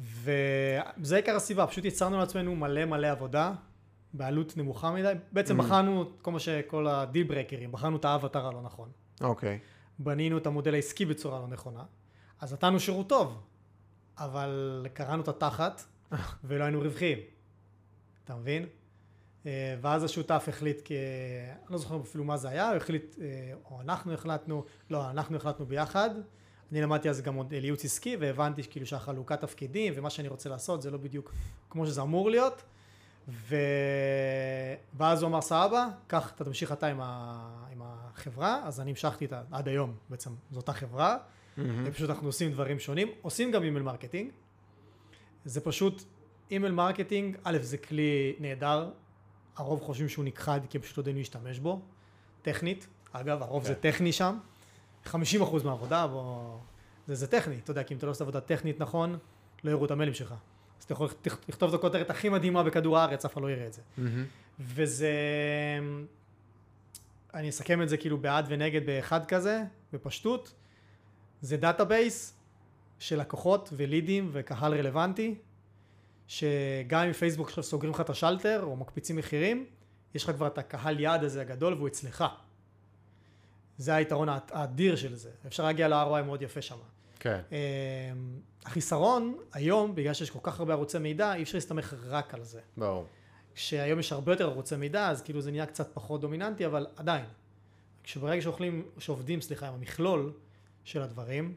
וזה עיקר הסיבה. פשוט יצרנו לעצמנו מלא מלא עבודה, בעלות נמוכה מדי. בעצם בחנו, כמו שכל הדיל ברקרים, בחנו את האבטר הלא נכון. אוקיי. בנינו את המודל העסקי בצורה לא נכונה. אז נתנו שירות טוב, אבל קראנו את התחת ולא היינו רווחיים. אתה מבין? ואז השותף החליט, אני לא זוכר אפילו מה זה היה, הוא החליט, או אנחנו החלטנו, לא, אנחנו החלטנו ביחד. אני למדתי אז גם עוד ייעוץ עסקי, והבנתי כאילו שהחלוקת תפקידים ומה שאני רוצה לעשות זה לא בדיוק כמו שזה אמור להיות. ואז הוא אמר, סבא, כך אתה תמשיך אתה עם החברה, אז אני המשכתי את עד היום, בעצם זו אותה חברה, ופשוט אנחנו עושים דברים שונים, עושים גם אימייל מרקטינג. זה פשוט, אימייל מרקטינג, א', זה כלי נהדר, הרוב חושבים שהוא נכחד, כי פשוט עוד אין להשתמש בו, טכנית. אגב, הרוב זה טכני שם. 50% מהעבודה, זה טכני. אתה יודע, כי אם אתה לא עושה עבודה טכנית נכון, לא יראו את המיילים שלך. אז אתה יכול לכתוב את הכותרת הכי מדהימה בכדור הארץ, אף אחד לא יראה את זה. וזה... אני אסכם את זה כאילו בעד ונגד באחד כזה, בפשטות. זה דאטאבייס של לקוחות ולידים וקהל רלוונטי. שגם אם פייסבוק עכשיו סוגרים לך את השלטר או מקפיצים מחירים, יש לך כבר את הקהל יעד הזה הגדול והוא אצלך. זה היתרון האדיר של זה. אפשר להגיע ל-ROI מאוד יפה שם. כן. החיסרון היום, בגלל שיש כל כך הרבה ערוצי מידע, אי אפשר להסתמך רק על זה. ברור. שהיום יש הרבה יותר ערוצי מידע, אז כאילו זה נהיה קצת פחות דומיננטי, אבל עדיין. כשברגע שעובדים, עם המכלול של הדברים,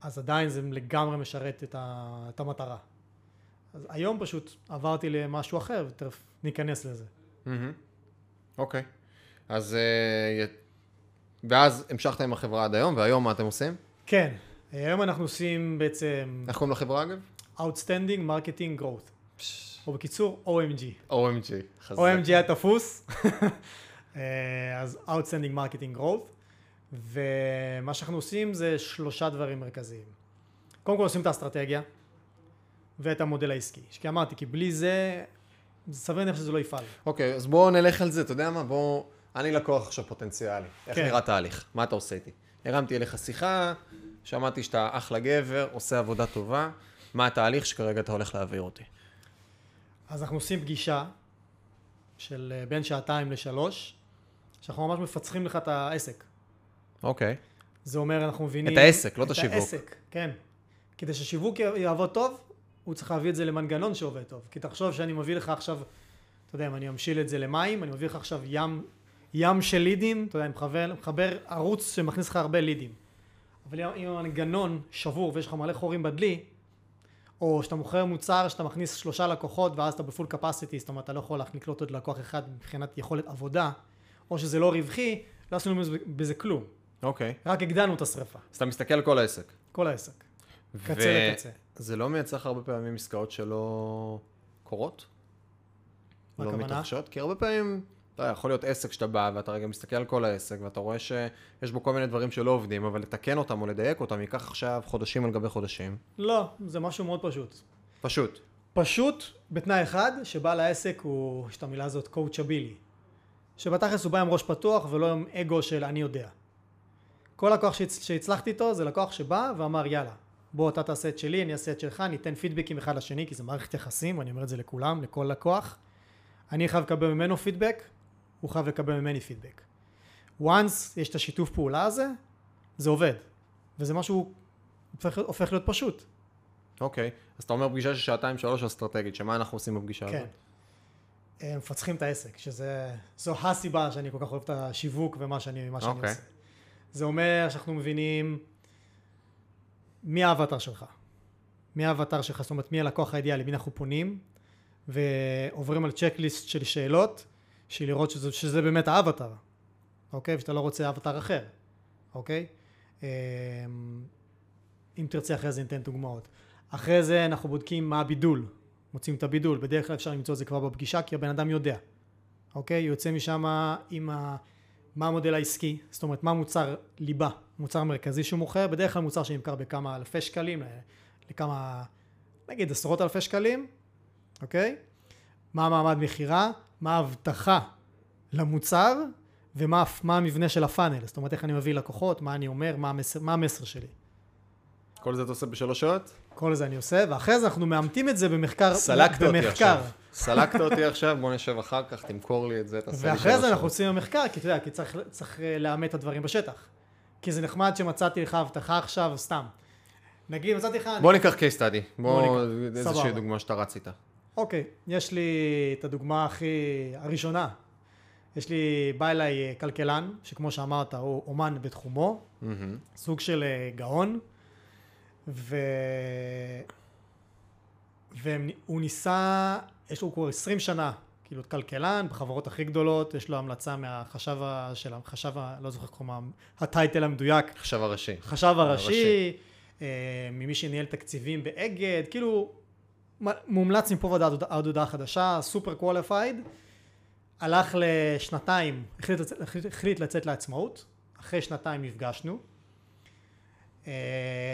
אז עדיין זה לגמרי משרת את המטרה. אז היום פשוט עברתי למשהו אחר, ותכף ניכנס לזה. אוקיי. אז... ואז המשכתם עם החברה עד היום, והיום מה אתם עושים? כן. היום אנחנו עושים בעצם... איך קוראים לחברה אגב? Outstanding Marketing Growth. או בקיצור, OMG. OMG. OMG התפוס. אז Outstanding Marketing Growth. ומה שאנחנו עושים זה שלושה דברים מרכזיים. קודם כל עושים את האסטרטגיה. ואת המודל העסקי, כי אמרתי, כי בלי זה, זה סביר נפש שזה לא יפעל. אוקיי, אז בואו נלך על זה, אתה יודע מה? בואו, אני לקוח עכשיו פוטנציאלי. איך נראה תהליך? מה אתה עושה איתי? הרמתי אליך שיחה, שמעתי שאתה אחלה גבר, עושה עבודה טובה, מה התהליך שכרגע אתה הולך להעביר אותי? אז אנחנו עושים פגישה של בין 2-3, שאנחנו ממש מפצחים לך את העסק. אוקיי. זה אומר, אנחנו מבינים... את העסק, לא את השיווק. את העסק, כן. כדי שהשיווק יעבוד טוב, הוא צריך להביא את זה למנגנון שעובד טוב. כי תחשוב שאני מביא לך עכשיו, אתה יודע, אם אני אמשיל את זה למים, אני מביא לך עכשיו ים של לידים, אתה יודע, מחבר ערוץ שמכניס לך הרבה לידים. אבל אם המנגנון שבור ויש לך מלא חורים בדלי, או שאתה מוכר מוצר, שאתה מכניס 3 לקוחות, ואז אתה בפול קפסיטי, זאת אומרת, אתה לא יכול לקלוט עוד לקוח אחד מבחינת יכולת עבודה, או שזה לא רווחי, לא עשינו בזה כלום. אוקיי. רק הגדלנו את השריפה. אז אתה מסתכל על כל העסק. כל העסק. קצה לקצה. זה לא מייצר הרבה פעמים עסקאות שלא קורות? לא מתרחשות? כי הרבה פעמים, אתה יכול להיות עסק שאתה בא ואתה רגע מסתכל על כל העסק ואתה רואה שיש בו כל מיני דברים שלא עובדים, אבל לתקן אותם או לדייק אותם ייקח עכשיו חודשים על גבי חודשים. לא, זה משהו מאוד פשוט. פשוט? פשוט בתנאי אחד שבעל העסק הוא, יש את המילה הזאת, קואוצ'בילי. שבתכלס הוא בא עם ראש פתוח ולא עם אגו של אני יודע. כל לקוח שהצלחתי איתו זה לקוח שבא ואמר יאללה, בוא אתה תעשה את שלי, אני אעשה את שלך, ניתן פידבקים אחד לשני, כי זה מערכת יחסים, ואני אומר את זה לכולם, לכל לקוח. אני חייב לקבל ממנו פידבק, הוא חייב לקבל ממני פידבק. once יש את השיתוף פעולה הזה, זה עובד. וזה משהו הופך להיות פשוט. אוקיי, אז אתה אומר פגישה של 2-3 אסטרטגית, שמה אנחנו עושים בפגישה הזאת? כן, מפצחים את העסק, שזו הסיבה שאני כל כך אוהב את השיווק ומה שאני עושה. זה אומר שאנחנו מבינים מי האבטר שלך. מי האבטר שלך, זאת אומרת, מי הלקוח האידיאלי, מי אנחנו פונים, ועוברים על צ'קליסט של שאלות, של לראות שזה באמת האבטר, אוקיי? ושאתה לא רוצה אבטר אחר, אוקיי? אם תרצה אחרי זה ניתן דוגמאות. אחרי זה אנחנו בודקים מה הבידול, מוצאים את הבידול, בדרך כלל אפשר למצוא את זה כבר בפגישה, כי הבן אדם יודע, אוקיי? יוצא משם עם מה המודל העסקי, זאת אומרת מה מוצר ליבה, מוצר מרכזי שהוא מוכר, בדרך כלל מוצר שנמכר בכמה אלפי שקלים, לכמה, נגיד עשרות אלפי שקלים, אוקיי? מה המעמד מחירה, מה ההבטחה למוצר, ומה המבנה של הפאנל, זאת אומרת איך אני מביא לקוחות, מה אני אומר, מה המסר שלי. כל זה אתה עושה בשלוש שעות? כל זה אני עושה, ואחרי זה אנחנו מאמתים את זה במחקר. סלקת אותי עכשיו. סלקת אותי עכשיו, בוא נשב אחר כך, תמכור לי את זה, תעשה לי שלוש שעות. ואחרי זה אנחנו עושים במחקר, כי אתה יודע, כי צריך לאמת את הדברים בשטח. כי זה נחמד שמצאתי לך הבטחה עכשיו, סתם. נגיד, מצאתי לך... בוא ניקח case study. בוא, איזושהי דוגמה שאתה רץ איתה. אוקיי, יש לי את הדוגמה הראשונה. יש לי, בא אליי כלכלן, שכמו שאמרת, הוא אומן בתחומו, סוג של גאון. והוא ניסה, יש לו כבר 20 שנה, כאילו כלכלן, בחברות הכי גדולות, יש לו המלצה מהחשב של החשב, לא זוכר כמה, הטייטל המדויק. חשב הראשי. חשב הראשי, ממי שניהל תקציבים באגד, כאילו מומלץ מפה ועד הודעה חדשה, סופר קואליפייד, הלך לשנתיים, החליט לצאת לעצמאות, אחרי שנתיים נפגשנו,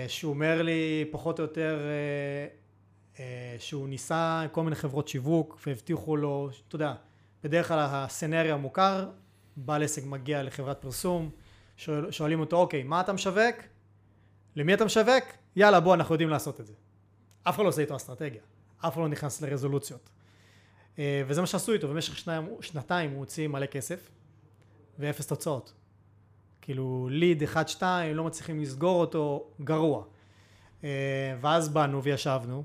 שהוא אומר לי פחות או יותר שהוא ניסה כל מיני חברות שיווק והבטיחו לו, אתה יודע, בדרך כלל הסנריה המוכר, בעל עסק מגיע לחברת פרסום, שואלים אותו אוקיי, מה אתה משווק? למי אתה משווק? יאללה בוא, אנחנו יודעים לעשות את זה. אף אחד לא עושה איתו אסטרטגיה, אף אחד לא נכנס לרזולוציות. וזה מה שעשו איתו, במשך שנתיים הוא הוציא מלא כסף ואפס תוצאות. כאילו ליד 1-2, לא מצליחים לסגור אותו, גרוע. ואז באנו וישבנו,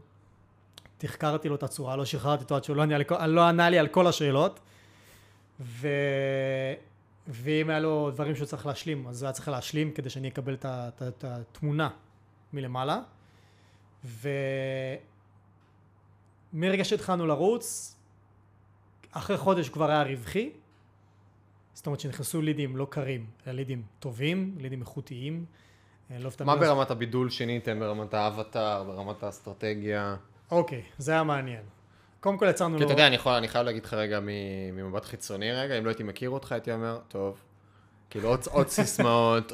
תחקרתי לו את הצורה, לא שחררתי אותו עד שהוא לא ענה לי על כל השאלות, ואם היה לו דברים שהוא צריך להשלים, אז הוא היה צריך להשלים כדי שאני אקבל את התמונה מלמעלה. ומרגע שהתחלנו לרוץ, אחרי חודש כבר היה רווחי, זאת אומרת שנכנסו לידים לא קרים, אלא לידים טובים, לידים איכותיים. מה ברמת הבידול שיניתם, ברמת האבטר, ברמת האסטרטגיה? אוקיי, זה היה מעניין. קודם כל יצרנו לו... כי אתה יודע, אני חייב להגיד לך רגע ממבט חיצוני רגע, אם לא הייתי מכיר אותך, הייתי אומר, טוב, כאילו עוד סיסמאות,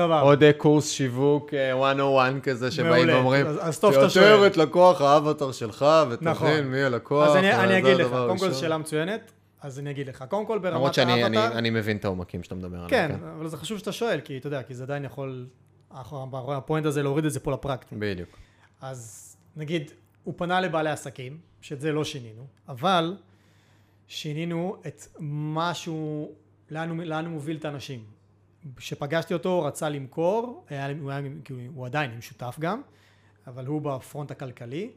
עוד קורס שיווק 101 כזה שבאים ואומרים, תיוצר את לקוח האבטר שלך ותכין מי הלקוח. אז אני אגיד לך, קודם כל זו שאלה מצוינת. אז אני אגיד לך, קודם כל ברמת האבטר... למרות שאני מבין את העומקים שאתה מדבר עליו. כן, אבל זה חשוב שאתה שואל, כי אתה יודע, כי זה עדיין יכול, הפואנט הזה להוריד את זה פה לפרקטי. בדיוק. אז נגיד, הוא פנה לבעלי עסקים, שאת זה לא שינינו, אבל שינינו את משהו, לאן הוא מוביל את האנשים. כשפגשתי אותו, הוא רצה למכור, הוא עדיין עם שותף גם, אבל הוא בפרונט הכלכלי,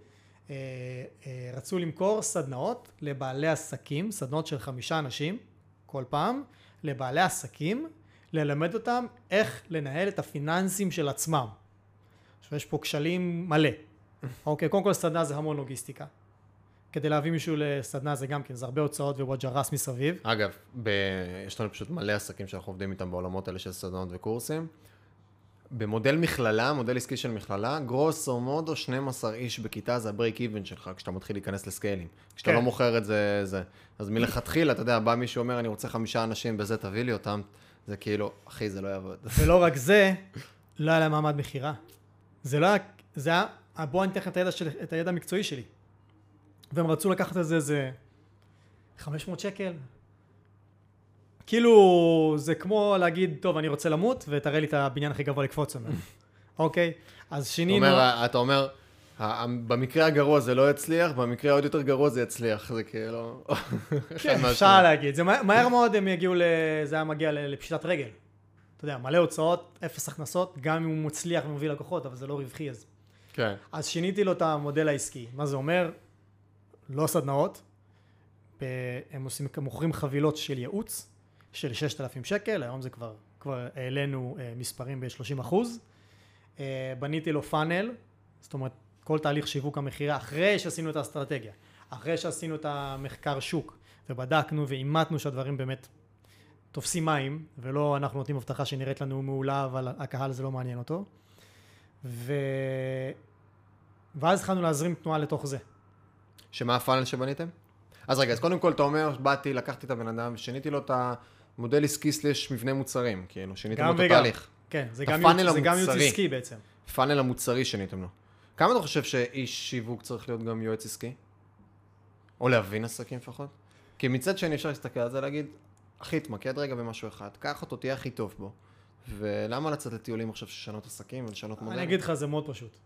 רצו למכור סדנאות לבעלי עסקים, סדנאות של 5 אנשים כל פעם, לבעלי עסקים, ללמד אותם איך לנהל את הפיננסים של עצמם. עכשיו יש פה כשלים מלא. אוקיי, קודם כל סדנה זה המון לוגיסטיקה. כדי להביא מישהו לסדנה זה גם כן, זה הרבה הוצאות ובוג'ה רס מסביב. אגב, יש לנו פשוט מלא עסקים שאנחנו עובדים איתם בעולמות האלה של סדנות וקורסים. במודל מכללה, מודל עסקי של מכללה, גרוס או מודו 12 איש בכיתה זה הברייק איבן שלך, כשאתה מתחיל להיכנס לסקיילים. כשאתה לא מוכר את זה. אז מלכתחילה, אתה יודע, בא מישהו אומר, אני רוצה 5 אנשים, בזה תביא לי אותם, זה כאילו, אחי, זה לא יעבוד. ולא רק זה, לא היה להם מעמד מכירה. זה לא היה, בוא אני אתן את הידע המקצועי שלי. והם רצו לקחת את זה, 500 שקל, כאילו זה כמו להגיד, טוב, אני רוצה למות, ותראה לי את הבניין הכי גבוה לקפוץ ממנו. אוקיי? אז שינינו... אתה אומר, במקרה הגרוע זה לא יצליח, במקרה העוד יותר גרוע זה יצליח. זה כאילו... כן, אפשר להגיד. זה מהר מאוד הם יגיעו ל... זה היה מגיע לפשיטת רגל. אתה יודע, מלא הוצאות, אפס הכנסות, גם אם הוא מצליח ומוביל לקוחות, אבל זה לא רווחי אז. כן. אז שיניתי לו את המודל העסקי. מה זה אומר? לא סדנאות. הם מוכרים חבילות של ייעוץ, של 6,000 שקל, היום זה כבר העלינו מספרים ב-30%. בניתי לו פאנל, זאת אומרת, כל תהליך שיווק המחירה, אחרי שעשינו את האסטרטגיה, אחרי שעשינו את המחקר שוק, ובדקנו ואימתנו שהדברים באמת תופסים מים, ולא אנחנו נותנים הבטחה שנראית לנו מעולה, אבל הקהל זה לא מעניין אותו. ואז התחלנו להזרים תנועה לתוך זה. שמה הפאנל שבניתם? אז רגע, אז קודם כל אתה אומר, באתי, לקחתי את הבן אדם, שיניתי לו את המודל עסקי / מבנה מוצרים, כאילו, שיניתם לו את התהליך. כן, זה גם יועץ עסקי בעצם. פאנל המוצרי שיניתם לו. כמה אתה חושב שאיש שיווק צריך להיות גם יועץ עסקי? או להבין עסקים לפחות? כי מצד שני אפשר להסתכל על זה, להגיד, אחי, תמקד רגע במשהו אחד, קח אותו, תהיה הכי טוב בו. ולמה לצאת לטיולים עכשיו ששנות עסקים ולשנות מודלים? אני אגיד לך, זה מאוד פשוט.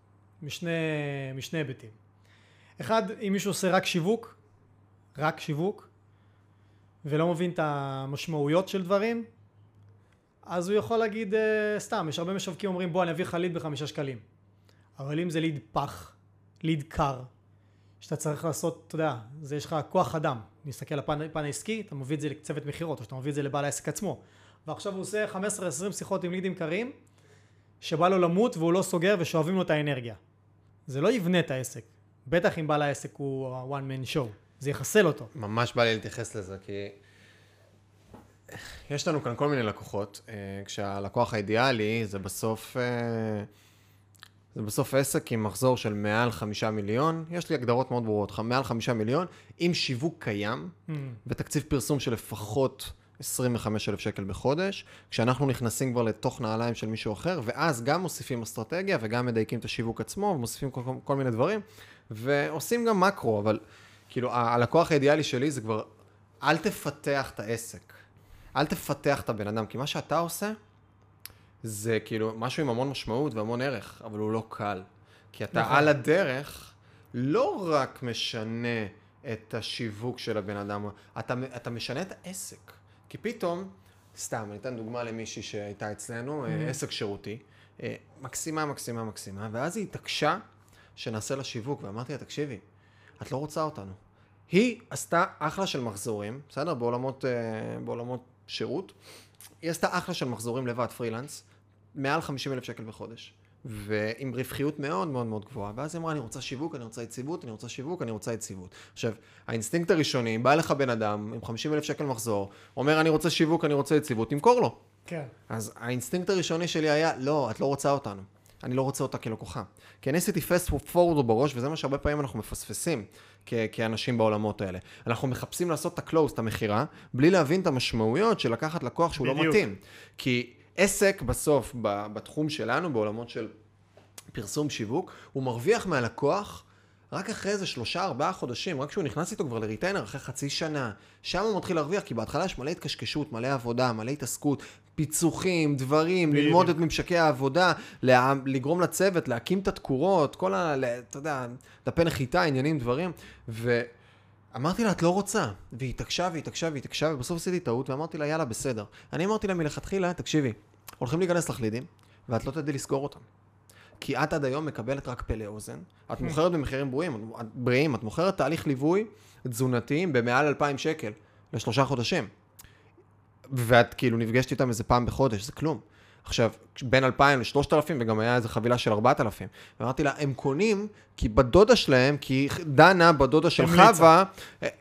משני היבטים. אחד, אם מישהו עושה רק שיווק, ולא מבין את המשמעויות של דברים, אז הוא יכול להגיד, סתם, יש הרבה משווקים אומרים, בוא, אני אביא לך ליד ב5 שקלים. אבל אם זה ליד פח, ליד קר, שאתה צריך לעשות, אתה יודע, זה יש לך כוח אדם. נסתכל לפן העסקי, אתה מביא את זה לקצוות מחירות, או שאתה מביא את זה לבעל העסק עצמו. ועכשיו הוא עושה 15-20 שיחות עם לידים קרים, שבא לו למות והוא לא סוגר ושואבים לו את האנרגיה. זה לא יבנה את העסק. בטח אם בעל העסק הוא one man show. זה יחסל אותו. ממש בא לי להתייחס לזה, כי יש לנו כאן כל מיני לקוחות, כשהלקוח האידיאלי זה בסוף, עסק עם מחזור של מעל 5 מיליון, יש לי הגדרות מאוד ברורות, מעל 5 מיליון, עם שיווק קיים, ותקציב פרסום של לפחות 25,000 שקל בחודש, כשאנחנו נכנסים כבר לתוך נעליים של מישהו אחר, ואז גם מוסיפים אסטרטגיה, וגם מדייקים את השיווק עצמו, ומוסיפים כל מיני דברים, ועושים גם מקרו, אבל כאילו, הלקוח האידיאלי שלי זה כבר, אל תפתח את העסק, אל תפתח את הבן אדם, כי מה שאתה עושה, זה כאילו משהו עם המון משמעות והמון ערך, אבל הוא לא קל. כי אתה על הדרך, לא רק משנה את השיווק של הבן אדם, אתה משנה את העסק. כי פתאום, סתם, אני אתן דוגמה למישהי שהייתה אצלנו, עסק שירותי, מקסימה, ואז היא התעקשה שנעשה לה שיווק, ואמרתי לה, תקשיבי, את לא רוצה אותנו. היא עשתה אחלה של מחזורים, בסדר? בעולמות שירות. היא עשתה אחלה של מחזורים לבד, פרילנס, מעל 50,000 שקל בחודש. ועם רווחיות מאוד מאוד מאוד גבוהה. ואז היא אמרה, אני רוצה שיווק, אני רוצה יציבות, עכשיו, האינסטינקט הראשוני, בא לך בן אדם עם 50,000 שקל מחזור, אומר, אני רוצה שיווק, אני רוצה יציבות, תמכור לו. כן. אז האינסטינקט הראשוני שלי היה, לא, את לא רוצה אותנו. אני לא רוצה אותה כלקוחה. כי אני עשיתי fast forward בראש, וזה מה שהרבה פעמים אנחנו מפספסים כאנשים בעולמות האלה. אנחנו מחפשים לעשות את הקלוס, את המחירה, בלי להבין את המשמעויות של לקחת לקוח שהוא בדיוק. לא מתאים. כי עסק בסוף, בתחום שלנו, בעולמות של פרסום שיווק, הוא מרוויח מהלקוח רק אחרי איזה 3-4 חודשים, רק שהוא נכנס איתו כבר לריטיינר אחרי חצי שנה. שם הוא מתחיל להרוויח, כי בהתחלה יש מלא התקשקשות, מלא עבודה, מלא התעסקות, פיצוחים, דברים, ללמוד את ממשקי העבודה, לגרום לצוות, להקים את התקורות, כל ה... אתה יודע, דפי נחיתה, עניינים, דברים. ואמרתי לה, את לא רוצה. והיא התעקשה, ובסוף עשיתי טעות, ואמרתי לה, יאללה, בסדר. אני אמרתי לה, מלכתחילה, תקשיבי, הולכים להיכנס לחלידים, ואת לא תדעי לסגור אותם. כי את עד היום מקבלת רק פלא אוזן, את מוכרת במחירים בריאים, את מוכרת תהליך ליווי תזונתיים במעל 2,000 שקל ל3 חודשים. ואת כאילו נפגשת איתם איזה פעם בחודש, זה כלום. עכשיו, בין 2,000 ל3,000, וגם היה איזה חבילה של 4,000. ואמרתי לה, הם קונים כי בדודה שלהם, כי דנה, בדודה של חווה,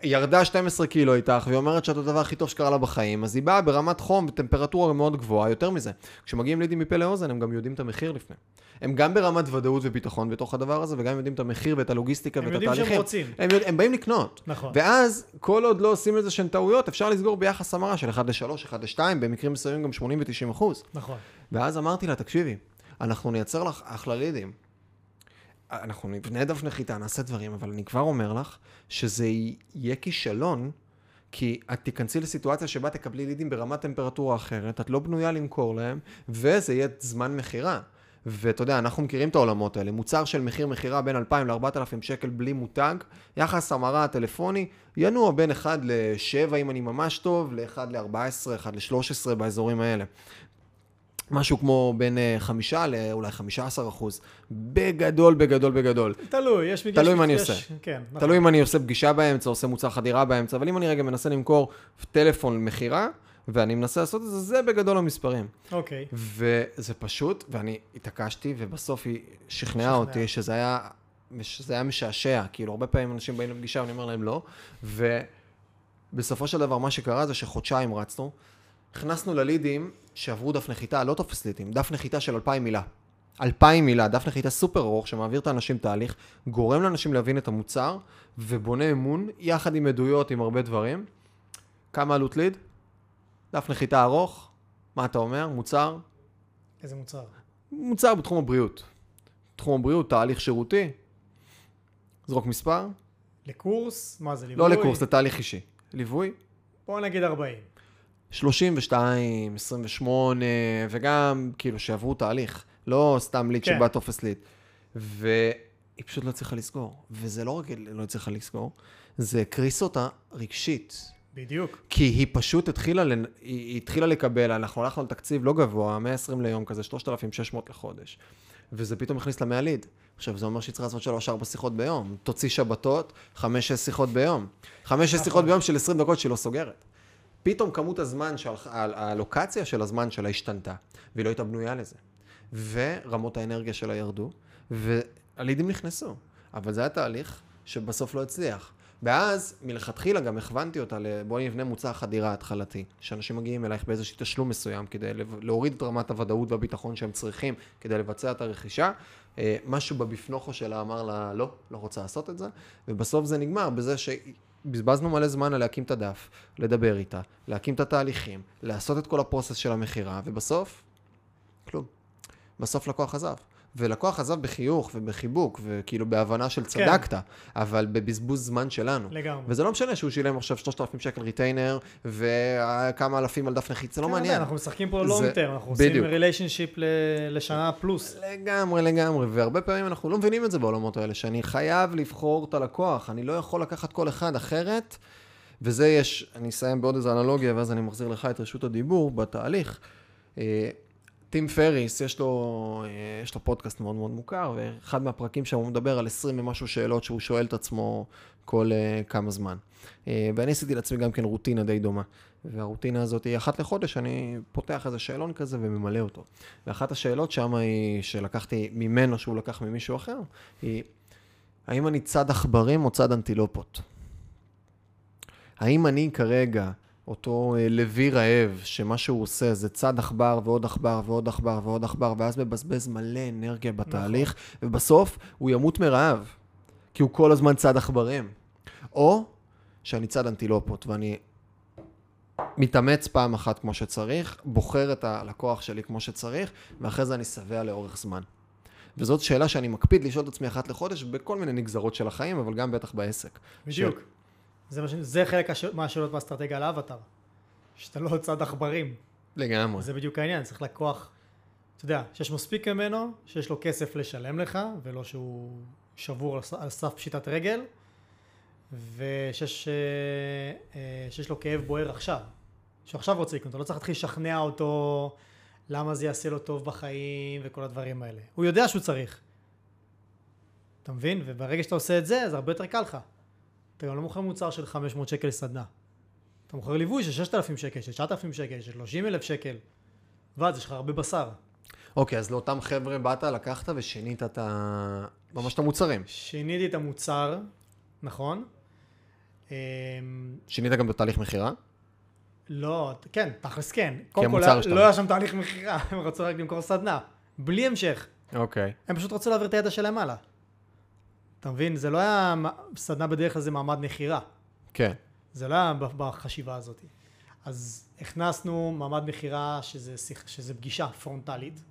ירדה 12 קילו איתך, והיא אומרת שאת הדבר הכי טוב שקרה לה בחיים, אז היא באה ברמת חום, בטמפרטורה מאוד גבוהה, יותר מזה. כשמגיעים לידים מפה לאוזן, הם גם יודעים את המחיר לפני. הם גם ברמת ודאות וביטחון בתוך הדבר הזה, וגם יודעים את המחיר ואת הלוגיסטיקה ואת התהליכים. הם באים לקנות. ואז, כל עוד לא עושים איזה שהן טעויות, אפשר לסגור ביחס המרה של 1-3, 1-2, במקרים מסוימים גם 80% ו-90%. נכון. ואז אמרתי לה, תקשיבי, אנחנו נייצר לך אחלה לידים. אנחנו נבנה דף נחיתה, נעשה דברים, אבל אני כבר אומר לך שזה יהיה כישלון, כי את תיכנסי לסיטואציה שבה תקבלי לידים ברמת טמפרטורה אחרת, את לא בנויה למכור להם, וזה יהיה זמן מחירה. ואתה יודע, אנחנו מכירים את העולמות האלה, מוצר של מחיר מחירה בין 2,000 ל-4,000 שקל בלי מותג, יחס המרה הטלפוני, ינוע בין 1 ל-7 אם אני ממש טוב, ל-1 ל-14, 1 ל-13 באזורים האלה. משהו כמו בין 5 לאולי 15%. בגדול. תלוי, יש מגיש. תלוי אם אני עושה. כן. תלוי אם אני עושה פגישה באמצע, עושה מוצר חדירה באמצע, אבל אם אני רגע מנסה למכור טלפון מחירה, ואני מנסה לעשות את זה, זה בגדול המספרים. אוקיי. וזה פשוט, ואני התעקשתי, ובסוף היא שכנעה אותי שזה היה משעשע, כאילו הרבה פעמים אנשים באים לפגישה, ואני אומר להם לא, ובסופו של דבר מה שקרה זה שחודשיים רצנו, הכנסנו ללידים שעברו דף נחיתה, לא תופס לידים, דף נחיתה של 2,000 מילה. 2,000 מילה, דף נחיתה סופר ארוך, שמעביר את האנשים תהליך, גורם לאנשים להבין את המוצר, ובונה אמון, יחד עם עדויות, עם הרבה דברים. כמה עלות ליד? דף נחיתה ארוך, מה אתה אומר? מוצר? איזה מוצר? מוצר בתחום הבריאות. בתחום הבריאות, תהליך שירותי, זרוק מספר. לקורס? מה זה, ליווי? לא לקורס, זה תהליך אישי. ליווי? בוא נגיד 40. 32, 28, וגם כאילו שעברו תהליך. לא סתם ליד שבא תופס ליד. והיא פשוט לא צריכה לסגור. וזה לא רק לא צריכה לסגור, זה קריס אותה רגשית. בדיוק. כי היא פשוט התחילה לקבל, אנחנו הלכנו לתקציב לא גבוה, 120 ליום כזה, 3,600 לחודש. וזה פתאום הכניס לה 100 ליד. עכשיו, זה אומר שהיא צריכה לעשות 3-4 שיחות ביום. תוציא שבתות, 5-6 שיחות ביום. 5-6 שיחות ביום של 20 דקות שהיא לא סוגרת. פתאום כמות הזמן, הלוקציה של הזמן שלה השתנתה, והיא לא הייתה בנויה לזה. ורמות האנרגיה שלה ירדו, והלידים נכנסו. אבל זה היה תהליך שבסוף לא הצליח. ואז מלכתחילה גם הכוונתי אותה לבואי נבנה מוצר חדירה התחלתי, שאנשים מגיעים אלייך באיזשהו תשלום מסוים כדי להוריד את רמת הוודאות והביטחון שהם צריכים כדי לבצע את הרכישה. משהו בבפנוכו שלה אמר לה, לא, לא רוצה לעשות את זה. ובסוף זה נגמר בזה בזבזנו מלא זמן על להקים את הדף, לדבר איתה, להקים את התהליכים, לעשות את כל הפרוסס של המחירה, ובסוף, כלום. בסוף לקוח עזב. ולקוח עזב בחיוך ובחיבוק, וכאילו בהבנה של צדקת, אבל בבזבוז זמן שלנו. לגמרי. וזה לא משנה שהוא שילם עכשיו 3,000 שקל ריטיינר, וכמה אלפים על דף נחיץ, זה לא מעניין. אנחנו משחקים פה long term, אנחנו עושים ריליישנשיפ לשנה פלוס. לגמרי, והרבה פעמים אנחנו לא מבינים את זה בעולמות האלה, שאני חייב לבחור את הלקוח, אני לא יכול לקחת כל אחד אחרת, וזה יש, אני אסיים בעוד איזו אנלוגיה, ואז אני מחזיר לך את רשות הדיבור בתהליך. טים פריס, יש לו פודקאסט מאוד מאוד מוכר, ואחד מהפרקים שם הוא מדבר על 20 ממשהו שאלות שהוא שואל את עצמו כל כמה זמן. ואני עשיתי לעצמי גם כן רוטינה די דומה. והרוטינה הזאת היא אחת לחודש, אני פותח איזה שאלון כזה וממלא אותו. ואחת השאלות שם היא, שלקחתי ממנו שהוא לקח ממישהו אחר, היא, האם אני צד עכברים או צד אנטילופות? האם אני כרגע אותו לוי רעב, שמה שהוא עושה זה צד עכבר ועוד עכבר ועוד עכבר ועוד עכבר, ואז מבזבז מלא אנרגיה בתהליך, ובסוף הוא ימות מרעב, כי הוא כל הזמן צד עכברים. או שאני צד אנטילופות, ואני מתאמץ פעם אחת כמו שצריך, בוחר את הלקוח שלי כמו שצריך, ואחרי זה אני סבע לאורך זמן. וזאת שאלה שאני מקפיד לשאול את עצמי אחת לחודש, בכל מיני נגזרות של החיים, אבל גם בטח בעסק. בדיוק. זה חלק מהשאלות באסטרטגיה על האבטר, שאתה לא צד עכברים. לגמרי. זה בדיוק העניין, צריך לקוח, אתה יודע, שיש מספיק ממנו, שיש לו כסף לשלם לך, ולא שהוא שבור על סף פשיטת רגל, ושיש לו כאב בוער עכשיו, שעכשיו רוצה לקנות, אתה לא צריך להתחיל לשכנע אותו, למה זה יעשה לו טוב בחיים, וכל הדברים האלה. הוא יודע שהוא צריך. אתה מבין? וברגע שאתה עושה את זה, זה הרבה יותר קל לך. אתה גם לא מוכר מוצר של 500 שקל לסדנה. אתה מוכר ליווי של 6,000 שקל, של 9,000 שקל, של 30,000 שקל. ואז יש לך הרבה בשר. אוקיי, אז לאותם חבר'ה באת, לקחת ושינית את ממש את המוצרים. שיניתי את המוצר, נכון. שינית גם בתהליך מחירה? לא, כן, תכלס כן. קודם כל, לא היה שם תהליך מחירה, הם רצו רק למכור סדנה. בלי המשך. אוקיי. הם פשוט רצו להעביר את הידע שלהם הלאה. אתה מבין? זה לא היה סדנה בדרך כלל, זה מעמד מכירה. כן. זה לא היה בחשיבה הזאת. אז הכנסנו מעמד מכירה שזה פגישה פרונטלית,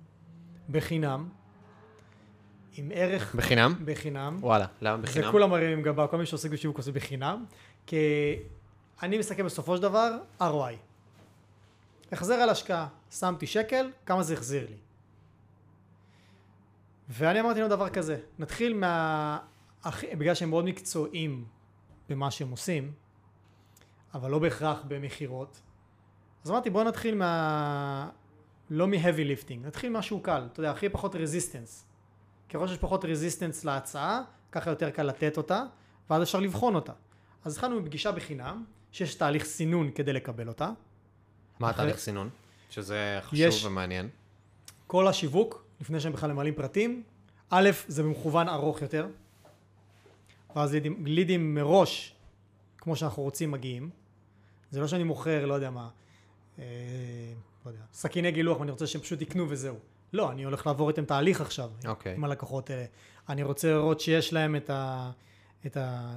בחינם, עם ערך... בחינם? בחינם. וואלה, למה בחינם? זה כולם מראים עם גבה, כל מי שעוסק בשיווק עושה בחינם, כי אני מסכם בסופו של דבר, ROI. החזר על השקעה, שמתי שקל, כמה זה החזיר לי. ואני אמרתי לו דבר כזה, נתחיל בגלל שהם מאוד מקצועיים במה שהם עושים, אבל לא בהכרח במחירות. אז אמרתי, בוא נתחיל לא מ-heavy lifting, נתחיל משהו קל, אתה יודע, הכי פחות רזיסטנס. ככל שיש פחות רזיסטנס להצעה, ככה יותר קל לתת אותה, ואז אפשר לבחון אותה. אז התחלנו מפגישה בחינם, שיש תהליך סינון כדי לקבל אותה. מה התהליך סינון? שזה חשוב ומעניין. כל השיווק, לפני שהם בכלל ממלאים פרטים, א', זה במכוון ארוך יותר, ואז לידים מראש, כמו שאנחנו רוצים, מגיעים. זה לא שאני מוכר, לא יודע מה, סכיני גילוח, אני רוצה שהם פשוט יקנו וזהו. לא, אני הולך לעבור איתם תהליך עכשיו, עם הלקוחות האלה. אני רוצה לראות שיש להם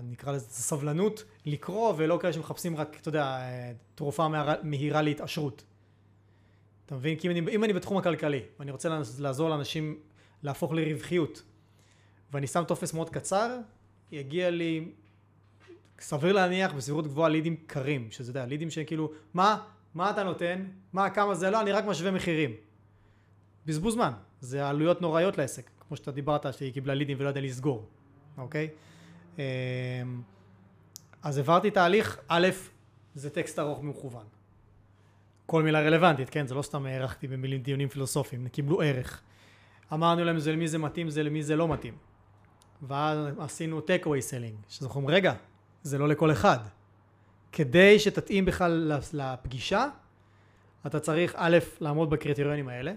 נקרא לזה סבלנות, לקרוא, ולא כאלה שמחפשים רק, אתה יודע, תרופה מהירה להתעשרות. אתה מבין? כי אם אני בתחום הכלכלי, ואני רוצה לעזור לאנשים להפוך לרווחיות, ואני שם תופס מאוד קצר, יגיע לי, סביר להניח, בסבירות גבוהה, לידים קרים, שזה יודע, לידים שכאילו, מה אתה נותן? כמה זה? לא, אני רק משווה מחירים. בזבוז זמן. זה עלויות נוראיות לעסק, כמו שאתה דיברת, שהיא קיבלה לידים ולא יודע לסגור. אוקיי? אז עברתי תהליך, א', זה טקסט ארוך ומכוון. כל מילה רלוונטית, כן? זה לא סתם הערכתי במילים דיונים פילוסופיים, קיבלו ערך. אמרנו להם, זה למי זה מתאים, זה למי זה לא מתאים. ואז עשינו take away selling, שזה אומרים, רגע, זה לא לכל אחד. כדי שתתאים בכלל לפגישה, אתה צריך א', לעמוד בקריטריונים האלה,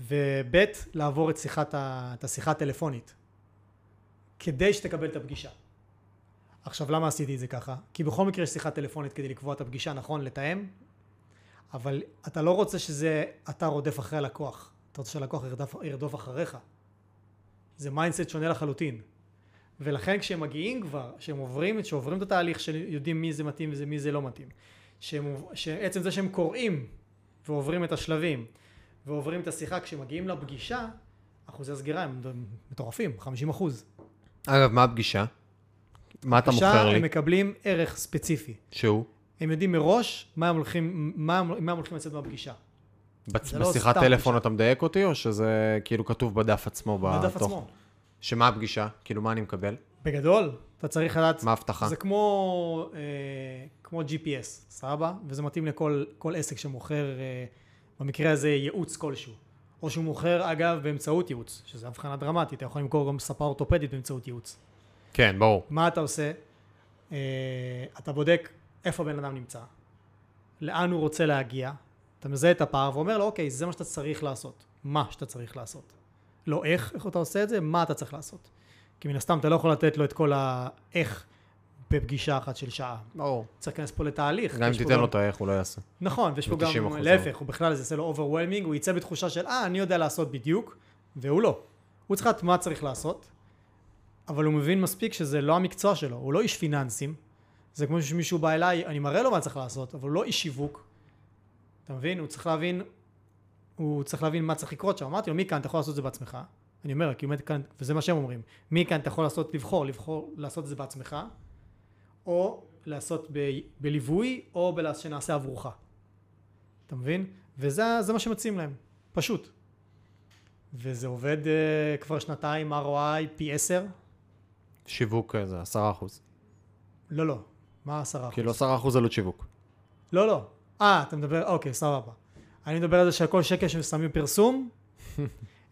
וב', לעבור את השיחה הטלפונית. כדי שתקבל את הפגישה. עכשיו, למה עשיתי את זה ככה? כי בכל מקרה יש שיחה טלפונית כדי לקבוע את הפגישה, נכון, לתאם, אבל אתה לא רוצה שזה, אתה רודף אחרי הלקוח. אתה רוצה שהלקוח ירדוף אחריך. זה מיינדסט שונה לחלוטין. ולכן כשהם מגיעים כבר, שעוברים את התהליך, שיודעים מי זה מתאים ומי זה לא מתאים, שעצם זה שהם קוראים ועוברים את השלבים, ועוברים את השיחה, כשמגיעים לפגישה, אחוזי הסגירה הם מטורפים, 50%. אגב, מה הפגישה? מה אתה מוכר לי? הם מקבלים ערך ספציפי. שהוא? הם יודעים מראש מה הם הולכים לצאת מהפגישה. בשיחת טלפון אתה מדייק אותי, או שזה כאילו כתוב בדף עצמו? בדף עצמו. שמה הפגישה? כאילו מה אני מקבל? בגדול, אתה צריך לדעת. מה הבטחה? זה כמו GPS, סבבה? וזה מתאים לכל עסק שמוכר, במקרה הזה ייעוץ כלשהו. או שהוא מוכר, אגב, באמצעות ייעוץ, שזו הבחנה דרמטית. אתה יכול למכור גם ספה אורתופדית באמצעות ייעוץ. כן, ברור. מה אתה עושה? אתה בודק איפה בן אדם נמצא, לאן הוא רוצה להגיע, אתה מזהה את הפער ואומר לו, אוקיי, זה מה שאתה צריך לעשות. מה שאתה צריך לעשות. לא איך אתה עושה את זה, מה אתה צריך לעשות. כי מן הסתם אתה לא יכול לתת לו את כל האיך בפגישה אחת של שעה. ברור. צריך להיכנס פה לתהליך. גם אם תיתן לו את האיך, הוא לא יעשה. נכון, ויש פה גם להפך, הוא בכלל זה עושה לו overwhelming, הוא יצא בתחושה של, אני יודע לעשות בדיוק, והוא לא. הוא צריך לדעת מה צריך לעשות, אבל הוא מבין מספיק שזה לא המקצוע שלו, הוא לא איש פיננסים, זה כמו שמישהו בא אליי, אני מראה לו מה צריך לעשות, אבל הוא לא איש שיווק, אתה מבין? הוא צריך להבין מה צריך לקרות שם. אמרתי לו, מכאן אתה יכול לעשות את זה בעצמך, אני אומר, כי הוא אומר כאן, וזה מה שהם אומרים, מכאן אתה יכול לבחור לעשות את זה בעצמך, או לעשות בליווי, או שנעשה עבורך. אתה מבין? וזה מה שמציעים להם, פשוט. וזה עובד כבר שנתיים, ROI, פי 10. שיווק זה 10%. לא. מה 10%? כאילו 10% עלות שיווק. לא. אתה מדבר, אוקיי, סבבה. אני מדבר על זה שכל שקל ששמים פרסום,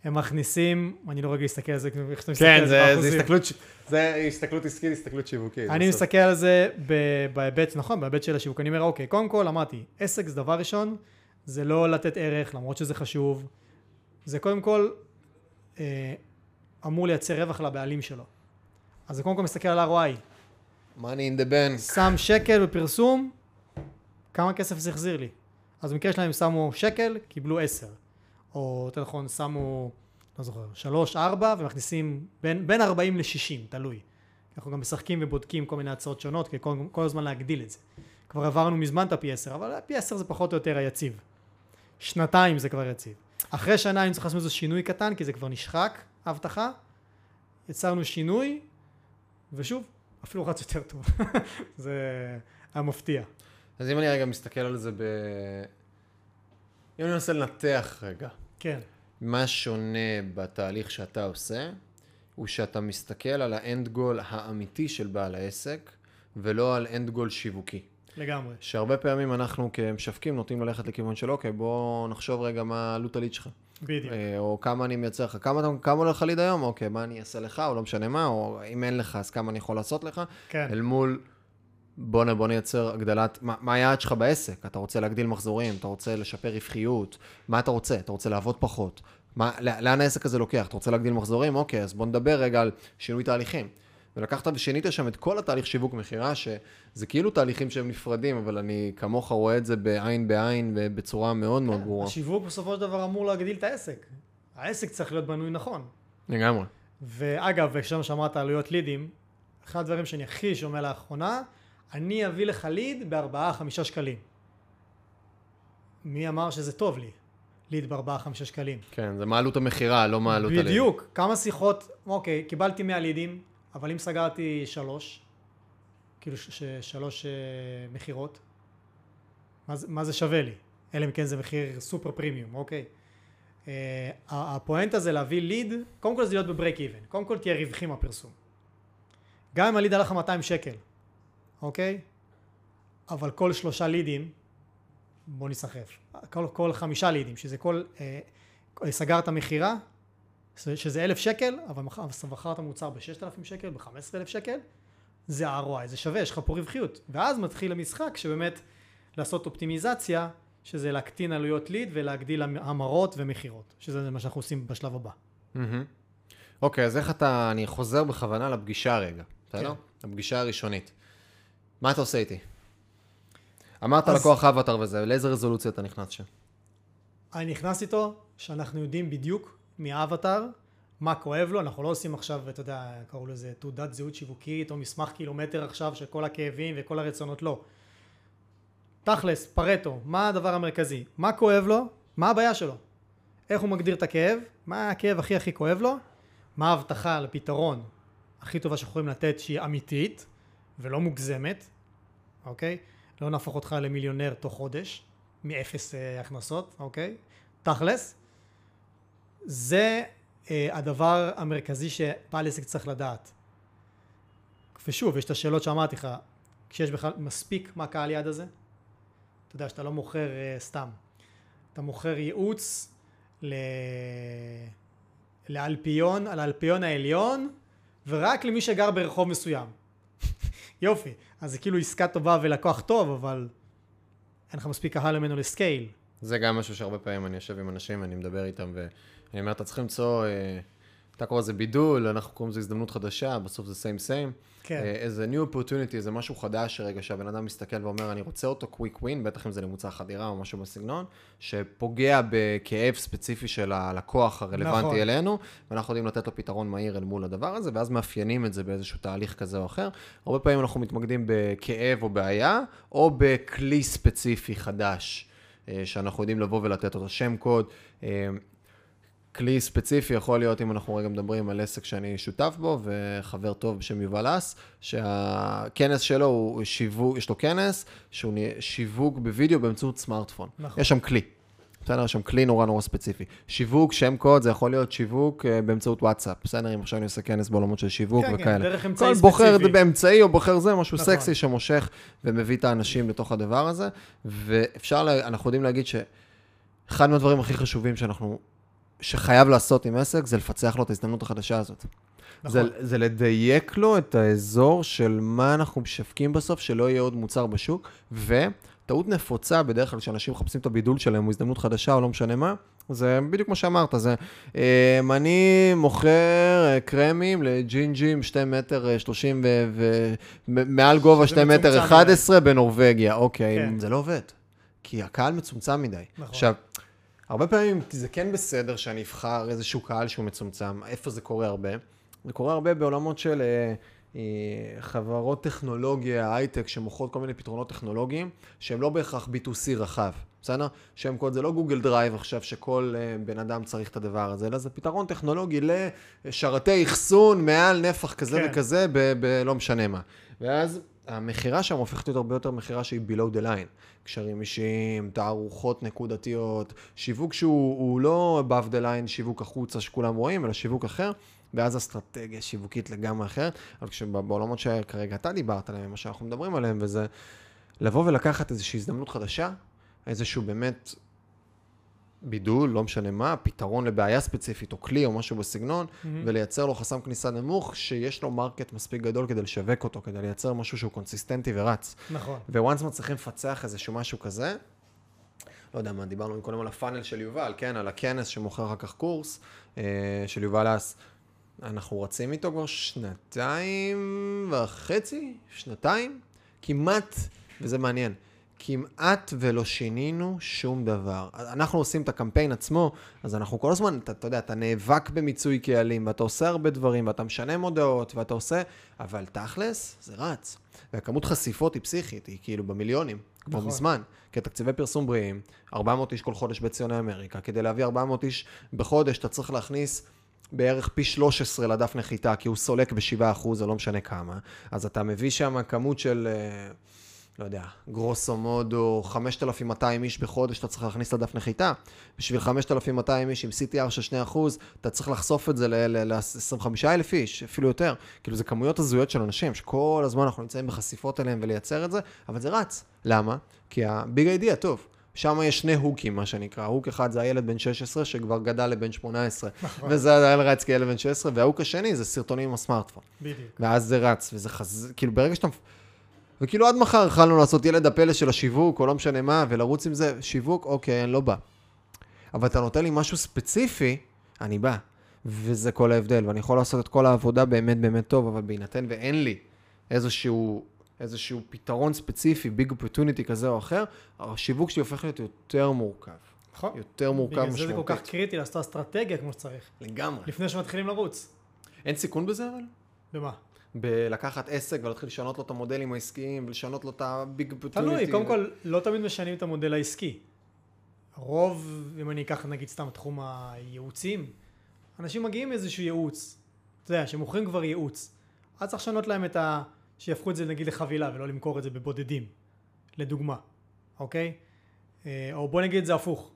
הם מכניסים, אני לא רגע להסתכל על זה, איך אתה מסתכל על זה באחוזים. זה הסתכלות עסקית, הסתכלות שיווקית. אני מסתכל על זה בהיבט, נכון, בהיבט של השיווק. אני אומר, אוקיי, קודם כל אמרתי, עסק זה דבר ראשון, זה לא לתת ערך, למרות שזה חשוב. זה קודם כל אמור לייצר רווח לבעלים שלו. אז זה קודם כל מסתכל על ROI. Money in the bank. שם שקל בפרסום, כמה כסף זה החזיר לי. אז במקרה שלהם שמו שקל, קיבלו 10. או יותר נכון, שמו, לא זוכר, 3-4, ומכניסים בין 40-60, תלוי. אנחנו גם משחקים ובודקים כל מיני הצעות שונות, כי כל הזמן להגדיל את זה. כבר עברנו מזמן את ה-P10, אבל ה-P10 זה פחות או יותר היציב. שנתיים זה כבר יציב. אחרי שנה אני צריך לעשות איזה שינוי קטן, כי זה כבר נשחק, הבטחה. יצרנו שינוי, ושוב, אפילו רץ יותר טוב. זה המפתיע. אז אם אני רגע מסתכל על זה אם אני מנסה לנתח רגע. כן. מה שונה בתהליך שאתה עושה, הוא שאתה מסתכל על האנד גול האמיתי של בעל העסק, ולא על אנד גול שיווקי. לגמרי. שהרבה פעמים אנחנו כמשווקים נוטים ללכת לכיוון של אוקיי, בוא נחשוב רגע מה עלות הליד שלך. בדיוק. או כמה אני מייצר לך, כמה הולך הליד היום? אוקיי, מה אני אעשה לך, או לא משנה מה, או אם אין לך, אז כמה אני יכול לעשות לך? כן. אל מול... בוא נייצר הגדלת, מה היעד שלך בעסק? אתה רוצה להגדיל מחזורים, אתה רוצה לשפר רווחיות, מה אתה רוצה? אתה רוצה לעבוד פחות? לאן העסק הזה לוקח? אתה רוצה להגדיל מחזורים? אוקיי, אז בוא נדבר רגע על שינוי תהליכים. ולקחת ושינית שם את כל התהליך שיווק מחירה, שזה כאילו תהליכים שהם נפרדים, אבל אני כמוך רואה את זה בעין בעין ובצורה מאוד מאוד ברורה. השיווק בסופו של דבר אמור להגדיל את העסק. העסק צריך להיות בנוי נכון. לגמרי. ואגב, כשם שמעת עלויות לידים, אחד הדברים שאני הכי שומע לאחרונה, אני אביא לך ליד ב4-5 שקלים. מי אמר שזה טוב לי? ליד ב4-5 שקלים. כן, זה מעלות המחירה, לא מעלות הליד. בדיוק, כמה שיחות, אוקיי, קיבלתי 100 לידים, אבל אם סגרתי 3, כאילו 3 מחירות, מה זה שווה לי? אלא אם כן זה מחיר סופר פרימיום, אוקיי. הפואנט הזה להביא ליד, קודם כל זה להיות בברייק איבן, קודם כל תהיה רווחים הפרסום. גם אם הליד הלך 200 שקל, אוקיי? אבל כל 3 לידים, בוא נסחף. כל 5 לידים, שזה כל, סגרת מחירה, שזה 1,000 שקל, אבל סבחרת המוצר ב-6,000 שקל, ב-15,000 שקל, זה ROI, זה שווה, יש לך פה רווחיות. ואז מתחיל המשחק שבאמת לעשות אופטימיזציה, שזה להקטין עלויות ליד ולהגדיל המרות ומחירות, שזה מה שאנחנו עושים בשלב הבא. אוקיי, אז איך אתה, אני חוזר בכוונה לפגישה רגע, אתה לא? הפגישה הראשונית. מה אתה עושה איתי? אמרת לקוח אבטר וזה, לאיזה רזולוציה אתה נכנס שם? אני נכנס איתו שאנחנו יודעים בדיוק מהאבטר, מה כואב לו, אנחנו לא עושים עכשיו, אתה יודע, קראו לזה תעודת זהות שיווקית או מסמך קילומטר עכשיו של כל הכאבים וכל הרצונות, לא. תכלס, פרטו, מה הדבר המרכזי? מה כואב לו? מה הבעיה שלו? איך הוא מגדיר את הכאב? מה הכאב הכי הכי כואב לו? מה ההבטחה לפתרון הכי טובה שיכולים לתת שהיא אמיתית? ולא מוגזמת, אוקיי? לא נהפוך אותך למיליונר תוך חודש, מאפס הכנסות, אוקיי? תכלס, זה הדבר המרכזי שבעל עסק צריך לדעת. ושוב, יש את השאלות שאמרתי לך, כשיש בכלל מספיק מה קהל יעד הזה, אתה יודע שאתה לא מוכר סתם. אתה מוכר ייעוץ לאלפיון, על האלפיון העליון, ורק למי שגר ברחוב מסוים. יופי, אז זה כאילו עסקה טובה ולקוח טוב, אבל אין לך מספיק קהל ממנו לסקייל. זה גם משהו שהרבה פעמים אני יושב עם אנשים, אני מדבר איתם ואני אומר, אתה צריכים למצוא, אתה קורא זה בידול, אנחנו קוראים זה הזדמנות חדשה, בסוף זה same same. כן. איזה new opportunity, איזה משהו חדש רגע שהבן אדם מסתכל ואומר, אני רוצה אותו quick win, בטח אם זה למוצא חדירה או משהו בסגנון, שפוגע בכאב ספציפי של הלקוח הרלוונטי נכון. אלינו, ואנחנו יודעים לתת לו פתרון מהיר אל מול הדבר הזה, ואז מאפיינים את זה באיזשהו תהליך כזה או אחר. הרבה פעמים אנחנו מתמקדים בכאב או בעיה, או בכלי ספציפי חדש, שאנחנו יודעים לבוא ולתת אותו שם קוד, כלי ספציפי יכול להיות, אם אנחנו רגע מדברים על עסק שאני שותף בו, וחבר טוב בשם יובלס, שהכנס שלו הוא שיווק, יש לו כנס שהוא שיווק בווידאו באמצעות סמארטפון. נכון. יש שם כלי. בסדר, יש שם כלי נורא נורא ספציפי. שיווק, שם קוד, זה יכול להיות שיווק באמצעות וואטסאפ. בסדר, אם עכשיו אני עושה כנס בעולמות של שיווק כן, וכאלה. כן, דרך אמצעי ספציפי. כל בוחר באמצעי או בוחר זה, משהו נכון. סקסי שמושך ומביא את האנשים לתוך הדבר הזה. ואפשר, אנחנו יודעים להגיד שאחד מהדברים הכי חשובים שאנחנו שחייב לעשות עם עסק, זה לפצח לו את ההזדמנות החדשה הזאת. נכון. זה לדייק לו את האזור של מה אנחנו משווקים בסוף, שלא יהיה עוד מוצר בשוק, וטעות נפוצה בדרך כלל שאנשים מחפשים את הבידול שלהם, או הזדמנות חדשה או לא משנה מה, זה בדיוק כמו שאמרת, זה אני מוכר קרמים לג'ינג'ים 2.30 מטר ומעל גובה 2.11 מטר בנורווגיה. אוקיי, כן. זה לא עובד, כי הקהל מצומצם מדי. נכון. עכשיו, הרבה פעמים זה כן בסדר שאני אבחר איזשהו קהל שהוא מצומצם, איפה זה קורה הרבה? זה קורה הרבה בעולמות של חברות טכנולוגיה, הייטק, שמוכרות כל מיני פתרונות טכנולוגיים, שהם לא בהכרח B2C רחב. בסדר? שם קוד זה לא גוגל דרייב עכשיו שכל בן אדם צריך את הדבר הזה, אלא זה פתרון טכנולוגי לשרתי חסון מעל נפח כזה כן. וכזה, לא משנה מה. ואז המחירה שם הופכת להיות הרבה יותר מחירה שהיא below the line. קשרים אישיים, תערוכות נקודתיות, שיווק שהוא לא above the line, שיווק החוצה שכולם רואים, אלא שיווק אחר. ואז אסטרטגיה שיווקית לגמרי אחרת, אבל כשבעולמות שכרגע אתה דיברת עליהם, מה שאנחנו מדברים עליהם, וזה לבוא ולקחת איזושהי הזדמנות חדשה, איזשהו באמת בידול, לא משנה מה, פתרון לבעיה ספציפית, או כלי, או משהו בסגנון, ולייצר לו חסם כניסה נמוך, שיש לו מרקט מספיק גדול כדי לשווק אותו, כדי לייצר משהו שהוא קונסיסטנטי ורץ. נכון. וואנס מצליחים לפצח איזשהו משהו כזה, לא יודע מה, דיברנו קודם על הפאנל של יובל, כן, על הכנס שמוכר אחר כך קורס, של יובל אס. אנחנו רצים איתו כבר 2.5 שנתיים, כמעט, וזה מעניין, כמעט ולא שינינו שום דבר. אנחנו עושים את הקמפיין עצמו, אז אנחנו כל הזמן, אתה יודע, אתה נאבק במיצוי קהלים, ואתה עושה הרבה דברים, ואתה משנה מודעות, ואתה עושה, אבל תכלס, זה רץ. והכמות חשיפות היא פסיכית, היא כאילו במיליונים, כמו מזמן. כי תקציבי פרסום בריאים, 400 איש כל חודש בציוני אמריקה, כדי להביא 400 איש בחודש, אתה צריך להכניס בערך פי 13 לדף נחיתה, כי הוא סולק ב7%, זה לא משנה כמה. אז אתה מביא שם כמות של, לא יודע, גרוסו מודו, 5,200 איש בחודש, אתה צריך להכניס לדף נחיתה. בשביל 5,200 איש עם CTR של 2%, אתה צריך לחשוף את זה ל-25,000 איש, אפילו יותר. כאילו זה כמויות הזויות של אנשים, שכל הזמן אנחנו נמצאים בחשיפות אליהם ולייצר את זה, אבל זה רץ. למה? כי הביג אידיע טוב. שם יש שני הוקים, מה שנקרא. הוק אחד זה הילד בן 16 שכבר גדל לבן 18. וזה הילד רץ כילד בן 16, וההוק השני זה סרטונים עם הסמארטפון. ואז זה רץ, וזה כאילו ברגע שאתה... וכאילו עד מחר יכלנו לעשות ילד הפלא של השיווק, או לא משנה מה, ולרוץ עם זה, שיווק, אוקיי, אני לא בא. אבל אתה נותן לי משהו ספציפי, אני בא. וזה כל ההבדל, ואני יכול לעשות את כל העבודה באמת באמת טוב, אבל בהינתן ואין לי איזשהו... איזשהו פתרון ספציפי, ביג אופורטוניטי כזה או אחר, השיווק שלי הופך להיות יותר מורכב. נכון. יותר מורכב משמעותית. בגלל זה זה כל כך קריטי לעשות אסטרטגיה כמו שצריך. לגמרי. לפני שמתחילים לרוץ. אין סיכון בזה אבל? במה? בלקחת עסק ולהתחיל לשנות לו את המודלים העסקיים, ולשנות לו את הביג אופורטוניטי. תלוי, קודם כל לא תמיד משנים את המודל העסקי. רוב, אם אני אקח נגיד סתם תחום הייעוצים, אנשים מגיעים איזשהו ייעוץ. אתה יודע, שמוכרים כבר ייעוץ. אז צריך לשנות להם את ה... שיהפכו את זה נגיד לחבילה ולא למכור את זה בבודדים, לדוגמה, אוקיי? או בוא נגיד את זה הפוך,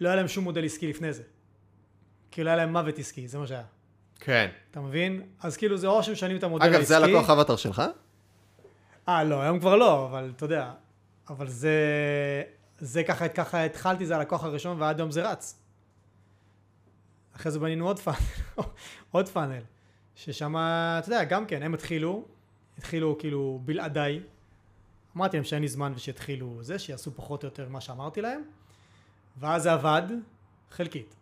לא היה להם שום מודל עסקי לפני זה, כאילו היה להם מוות עסקי, זה מה שהיה. כן. אתה מבין? אז כאילו זה או שמשנים את המודל העסקי. אגב, זה הלקוח אבטר שלך? לא, היום כבר לא, אבל אתה יודע, אבל זה ככה התחלתי, זה הלקוח הראשון ועד היום זה רץ. אחרי זה בנינו עוד פאנל, ששם, אתה יודע, גם כן, הם התחילו כאילו בלעדיי, אמרתי להם שאין לי זמן ושהתחילו זה, שיעשו פחות או יותר מה שאמרתי להם, ואז זה עבד חלקית.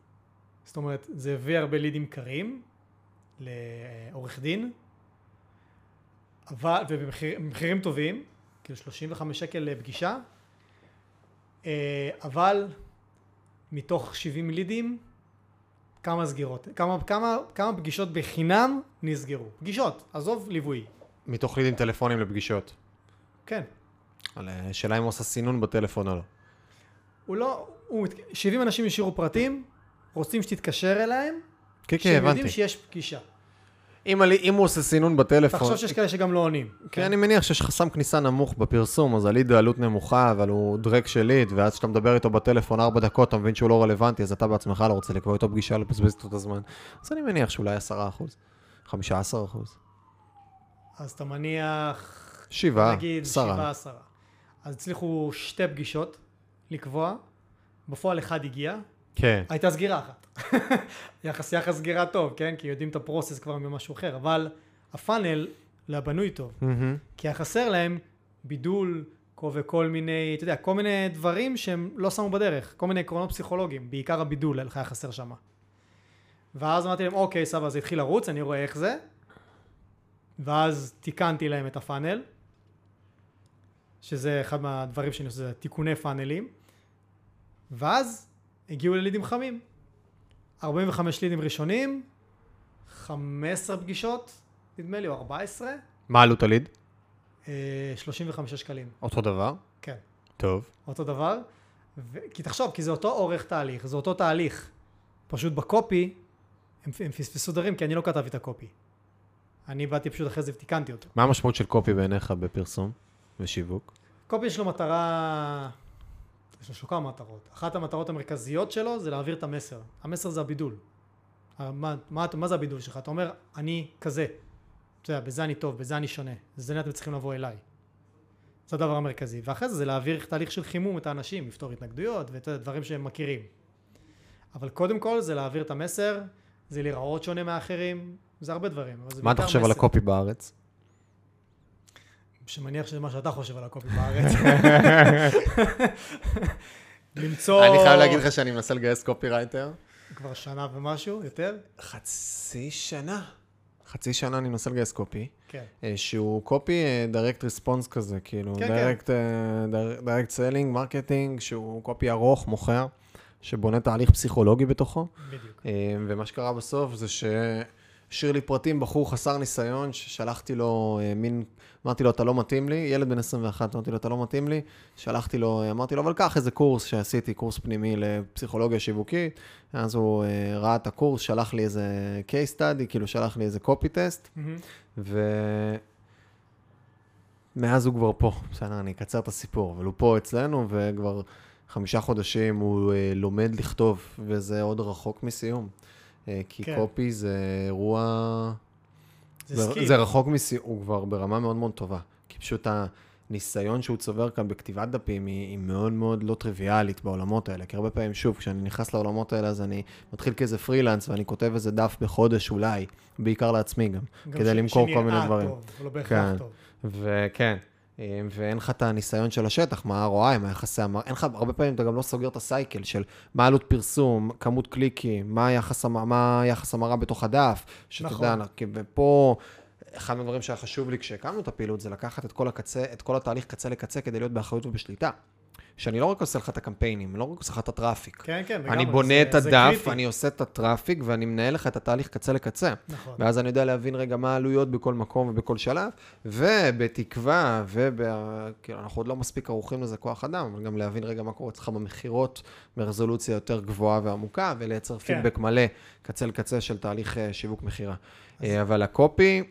זאת אומרת, זה הביא הרבה לידים קרים לעורך דין, ובמחירים טובים, כאילו 35 שקל לפגישה, אבל מתוך 70 לידים, כמה סגירות, כמה פגישות בחינם נסגרו. פגישות, עזוב ליווי. מתוך לידים טלפונים לפגישות. כן. שאלה אם הוא עושה סינון בטלפון או לא. הוא לא, 70 אנשים ישירו פרטים, רוצים שתתקשר אליהם, כן, כן, הבנתי. שהם יודעים שיש פגישה. אם הוא עושה סינון בטלפון... תחשוב שיש כאלה שגם לא עונים. כן, אני מניח שיש חסם כניסה נמוך בפרסום, אז הליד העלות נמוכה, אבל הוא דרק של ליד, ואז כשאתה מדבר איתו בטלפון 4 דקות, אתה מבין שהוא לא רלוונטי, אז אתה בעצמך לא רוצה לקבוע איתו פגישה לבזבז את הזמן. אז אני מניח שאולי 10%, 15%. אז אתה מניח... 7, 10. אז הצליחו 2 פגישות לקבוע, בפועל 1 הגיע, כן. הייתה סגירה אחת. יחס סגירה טוב, כן? כי יודעים את הפרוסס כבר ממשהו אחר, אבל הפאנל לא בנוי טוב. כי החסר להם בידול וכל מיני, אתה יודע, כל מיני דברים שהם לא שמו בדרך, כל מיני עקרונות פסיכולוגיים, בעיקר הבידול, היה חסר שם. ואז אמרתי להם, אוקיי, סבא, זה התחיל לרוץ, אני רואה איך זה. ואז תיקנתי להם את הפאנל, שזה אחד מהדברים שאני עושה, תיקוני פאנלים, ואז הגיעו ללידים חמים. 45 לידים ראשונים, 15 פגישות, נדמה לי, או 14. מה עלות הליד? 35 שקלים. אותו דבר? כן. טוב. אותו דבר. כי תחשוב, כי זה אותו אורך תהליך, זה אותו תהליך. פשוט בקופי, הם פספסו דברים, כי אני לא כתבתי את הקופי. אני באתי פשוט אחרי זה ותיקנתי אותו. מה המשמעות של קופי בעיניך בפרסום ושיווק? קופי יש לו מטרה, יש לו שוקה מטרות. אחת המטרות המרכזיות שלו זה להעביר את המסר. המסר זה הבידול. מה זה הבידול שלך? אתה אומר, אני כזה. בזה אני טוב, בזה אני שונה. זה אתם צריכים לבוא אליי. זה הדבר המרכזי. ואחרי זה להעביר תהליך של חימום את האנשים, לפתור התנגדויות ואת הדברים שהם מכירים. אבל קודם כל זה להעביר את המסר, זה להיראות שונה מהאחרים, זה הרבה דברים. מה אתה חושב על הקופי בארץ? שמניח שזה מה שאתה חושב על הקופי בארץ. למצוא... אני חייב להגיד לך שאני מנסה לגייס קופי רייטר. כבר שנה ומשהו, יותר? חצי שנה אני מנסה לגייס קופי, שהוא קופי direct response כזה, כאילו direct selling, marketing, שהוא קופי ארוך, מוכר, שבונה תהליך פסיכולוגי בתוכו. בדיוק. ומה שקרה בסוף זה ששאיר לי פרטים בחור חסר ניסיון, ששלחתי לו מין, אמרתי לו, אתה לא מתאים לי, ילד בן 21, אמרתי לו, אתה לא מתאים לי, שלחתי לו, אמרתי לו, אבל קח איזה קורס שעשיתי, קורס פנימי לפסיכולוגיה שיווקית, אז הוא ראה את הקורס, שלח לי איזה case study, כאילו שלח לי איזה copy test, ומאז הוא כבר פה, בסדר, אני אקצר את הסיפור, אבל הוא פה אצלנו, וכבר 5 חודשים הוא לומד לכתוב, וזה עוד רחוק מסיום. כי קופי זה אירוע... זה רחוק מסיום, הוא כבר ברמה מאוד מאוד טובה. כי פשוט הניסיון שהוא צובר כאן בכתיבת דפים היא מאוד מאוד לא טריוויאלית בעולמות האלה. כי הרבה פעמים שוב, כשאני נכנס לעולמות האלה, אז אני מתחיל כאיזה פרילנס, ואני כותב איזה דף בחודש אולי, בעיקר לעצמי גם כדי למכור כל מיני דברים. שנראה טוב, לא בהכרח טוב. וכן. ואין לך את הניסיון של השטח, מה ROI, מה יחסי המראה, אין לך, הרבה פעמים אתה גם לא סוגר את הסייקל של מה עלות פרסום, כמות קליקים, מה יחס המראה בתוך הדף, שתדע, ופה, אחד מהדברים שהיה חשוב לי כשהקמנו את הפעילות, זה לקחת את כל הקצה, את כל התהליך קצה לקצה, כדי להיות באחריות ובשליטה. שאני לא רק עושה לך את הקמפיינים, לא רק עושה לך את הטראפיק. כן, כן. אני בונה את הדף, אני עושה את הטראפיק, ואני מנהל לך את התהליך קצה לקצה. נכון. ואז אני יודע להבין רגע מה העלויות בכל מקום ובכל שלב, ובתקווה, אנחנו עוד לא מספיק ערוכים לזה כוח אדם, אבל גם להבין רגע מה קורה אצלך במחירות, ברזולוציה יותר גבוהה ועמוקה, ולייצר פידבק מלא קצה לקצה של תהליך שיווק מחירה. אבל הקופי,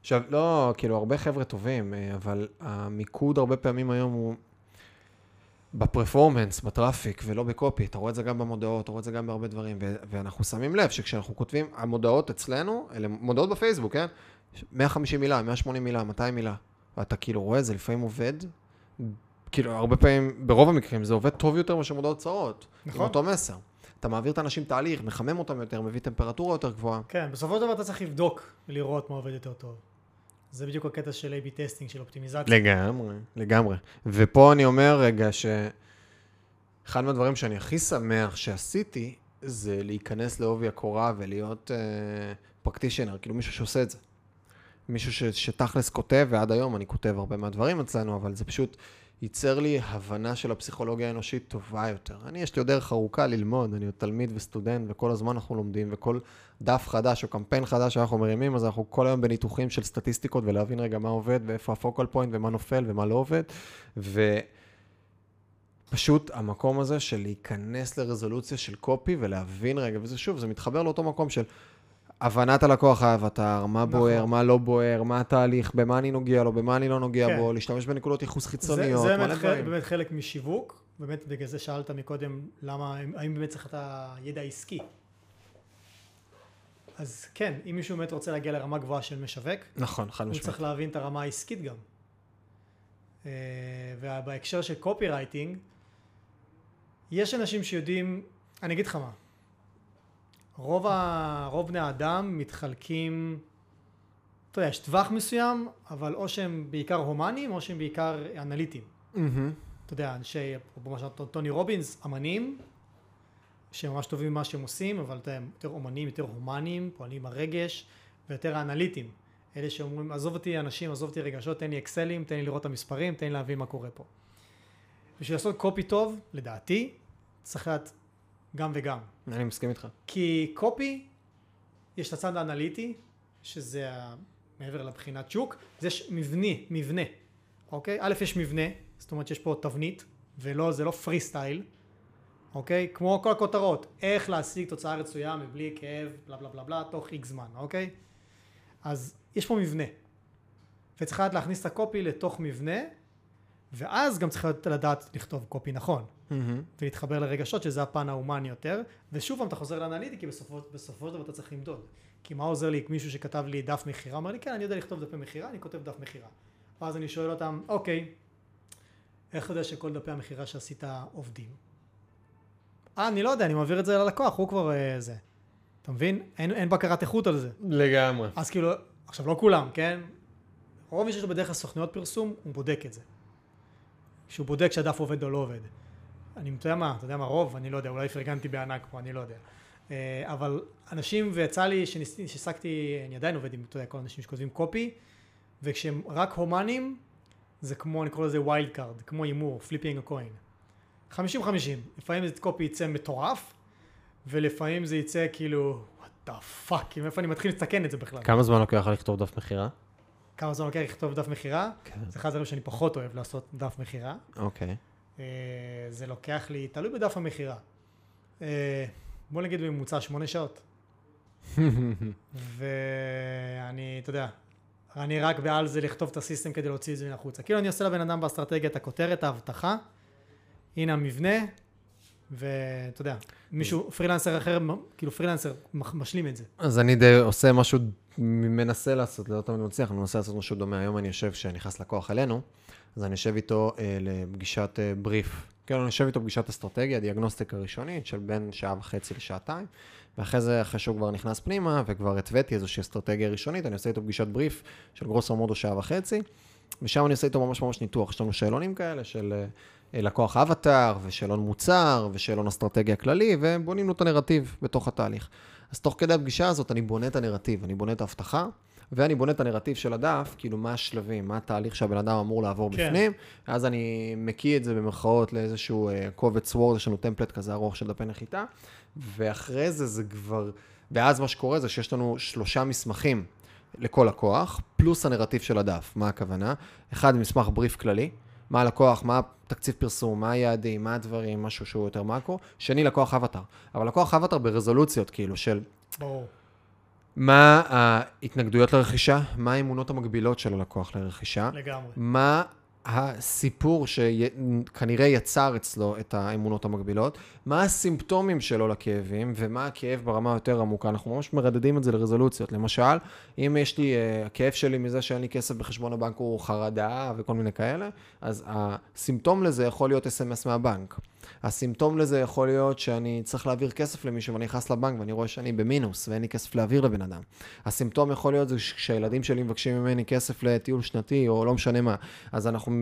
עכשיו, לא, כאילו, הרבה חבר'ה טובים, אבל המיקוד הרבה פעמים היום הוא בפרפורמנס, בטראפיק, ולא בקופי. אתה רואה את זה גם במודעות, אתה רואה את זה גם בהרבה דברים, ואנחנו שמים לב שכשאנחנו כותבים, המודעות אצלנו, אלה מודעות בפייסבוק, כן? 150 מילה, 180 מילה, 200 מילה. ואתה כאילו רואה, זה לפעמים עובד, כאילו הרבה פעמים, ברוב המקרים, זה עובד טוב יותר מאשר מודעות צרות, עם אותו מסר. אתה מעביר את האנשים תהליך, מחמם אותם יותר, מביא טמפרטורה יותר גבוהה. כן, בסופו של דבר אתה צריך לבדוק ולראות מה עובד יותר טוב. זה בדיוק הקטע של A-B Testing, של אופטימיזציה. לגמרי, לגמרי. ופה אני אומר רגע שאחד מהדברים שאני הכי שמח שעשיתי, זה להיכנס לעובי הקורה ולהיות פרקטישנר, כאילו מישהו שעושה את זה. מישהו שתכלס כותב, ועד היום אני כותב הרבה מהדברים אצלנו, אבל זה פשוט ייצר לי הבנה של הפסיכולוגיה האנושית טובה יותר. אני, יש לי עוד דרך ארוכה ללמוד, אני עוד תלמיד וסטודנט, וכל הזמן אנחנו לומדים, וכל דף חדש או קמפיין חדש שאנחנו מרימים, אז אנחנו כל היום בניתוחים של סטטיסטיקות, ולהבין רגע מה עובד, ואיפה הפוקל פוינט, ומה נופל, ומה לא עובד, ופשוט המקום הזה של להיכנס לרזולוציה של קופי, ולהבין רגע, וזה שוב, זה מתחבר לאותו מקום של הבנת הלקוח האבטר, מה בוער, מה לא בוער, מה התהליך, במה אני נוגע לו, במה אני לא נוגע בו, להשתמש בנקודות ייחוס חיצוניות. זה באמת חלק משיווק, באמת בגלל זה שאלת מקודם, למה, האם באמת צריך את הידע העסקי? אז כן, אם מישהו באמת רוצה להגיע לרמה גבוהה של משווק, נכון, חד משמעית. הוא צריך להבין את הרמה העסקית גם. ובהקשר של קופי רייטינג, יש אנשים שיודעים, אני אגיד לך מה, רוב בני האדם מתחלקים, אתה יודע, יש טווח מסוים, אבל או שהם בעיקר הומנים, או שהם בעיקר אנליטים. אתה יודע, אנשי, במשל טוני רובינס, אמנים, שהם ממש טובים ממה שהם עושים, אבל הם יותר אומנים, יותר הומנים, פועלים הרגש, ויותר אנליטים. אלה שאומרים, עזוב אותי אנשים, עזוב אותי רגשות, תן לי אקסלים, תן לי לראות את המספרים, תן לי להבין מה קורה פה. בשביל לעשות קופי טוב, לדעתי, צריך לדעת, גם וגם. אני מסכים איתך. כי קופי, יש את הצד האנליטי, שזה מעבר לבחינת שוק, זה מבני, מבנה. אוקיי? א', יש מבנה, זאת אומרת שיש פה תבנית, ולא, זה לא פרי סטייל, אוקיי? כמו כל הכותרות, איך להשיג תוצאה רצויה מבלי כאב, בלה בלה בלה בלה, תוך X זמן, אוקיי? אז יש פה מבנה, וצריך להכניס את הקופי לתוך מבנה, ואז גם צריך לדעת לכתוב קופי נכון, ולהתחבר לרגשות שזה הפן האומן יותר, ושוב פעם אתה חוזר לאנליטי, כי בסופו של דבר אתה צריך למדוד, כי מה עוזר לי מישהו שכתב לי דף מחירה, אומר לי כן, אני יודע לכתוב דפי מחירה, אני כותב דף מחירה, ואז אני שואל אותם, אוקיי, איך אתה יודע שכל דפי המחירה שעשית עובדים? אני לא יודע, אני מעביר את זה ללקוח, הוא כבר זה, אתה מבין? אין בקרת איכות על זה. לגמרי. אז כאילו, עכשיו לא כולם, כן? רוב מי שיש לו בדרך הסוכניות פרסום, הוא בודק את זה. שהוא בודק שהדף עובד או לא עובד. אני מתאר מה, אתה יודע מה, רוב, אני לא יודע, אולי פרגנתי בענק פה, אני לא יודע. אבל אנשים, ויצא לי שסקתי, אני עדיין עובד עם, אתה יודע, כל אנשים שכותבים קופי, וכשהם רק הומנים, זה כמו, אני קורא לזה ווילד קארד, כמו אימור, פליפינג הקוין. 50-50, לפעמים זה קופי יצא מטורף, ולפעמים זה יצא כאילו, what the fuck, איפה אני מתחיל לסתקן את זה בכלל. כמה זמן לוקח לכתוב דף מחירה? כמה זמן לוקח לכתוב דף מחירה? זה אחד הדברים שאני פחות אוהב לעשות דף מחירה. אוקיי. זה לוקח לי, תלוי בדף המחירה. בוא נגיד בממוצע 8 שעות. ואני, אתה יודע, אני רק בעל זה לכתוב את הסיסטם כדי להוציא את זה מן החוצה. כאילו אני עושה לבן אדם באסטרטגיה את הכותרת, ההבטחה, הנה המבנה, ואתה יודע, מישהו, פרילנסר אחר, כאילו פרילנסר משלים את זה. אז אני די עושה משהו, מנסה לעשות, לא תמיד מצליח, אני מנסה לעשות משהו דומה. היום אני יושב כשנכנס לקוח אלינו, אז אני יושב איתו לפגישת בריף. כאילו אני יושב איתו פגישת אסטרטגיה, דיאגנוסטיקה ראשונית של בין 1.5 שעה ל-2 שעות, ואחרי זה, אחרי שהוא כבר נכנס פנימה, וכבר התוויתי איזושהי אסטרטגיה ראשונית, אני עושה איתו פגישת בריף של גרוסו מודו 1.5 שעות, ושם אני עושה איתו ממש ממש ניתוח. יש לנו שאלונים כאלה של לקוח אבטר, ושאלון מוצר, ושאלון אסטרטגיה כללי, ובונים לו את הנרטיב בתוך התהליך. אז תוך כדי הפגישה הזאת, אני בונה את הנרטיב, אני בונה את ההבטחה, ואני בונה את הנרטיב של הדף, כאילו מה השלבים, מה התהליך שהבן אדם אמור לעבור בפנים, אז אני מקיא את זה במרכאות לאיזשהו קובץ וורד, יש לנו טמפלט כזה ארוך של דפי נחיתה, ואחרי זה זה כבר, ואז מה שקורה זה שיש לנו 3 מסמכים לכל לקוח, פלוס הנרטיב של הדף. מה הכוונה? אחד, מסמך בריף כללי, מה הלקוח, מה תקציב פרסום, מה היעדים, מה הדברים, משהו שהוא יותר מקרו. שני, לקוח אבטר. אבל לקוח אבטר ברזולוציות, כאילו, של מה ההתנגדויות לרכישה, מה האמונות המקבילות של הלקוח לרכישה, לגמרי. מה הסיפור שכנראה יצר אצלו את האמונות המקבילות, מה הסימפטומים שלו לכאבים, ומה הכאב ברמה יותר עמוקה. אנחנו ממש מרדדים את זה לרזולוציות. למשל, אם יש לי, הכאב שלי מזה שאין לי כסף בחשבון הבנק הוא חרדה וכל מיני כאלה, אז הסימפטום לזה יכול להיות SMS מהבנק. הסימפטום לזה יכול להיות שאני צריך להעביר כסף למישהו ואני נכנס לבנק ואני רואה שאני במינוס ואין לי כסף להעביר לבן אדם. הסימפטום יכול להיות זה כשהילדים שלי מבקשים ממני כסף לטיול שנתי או לא משנה מה. אז אנחנו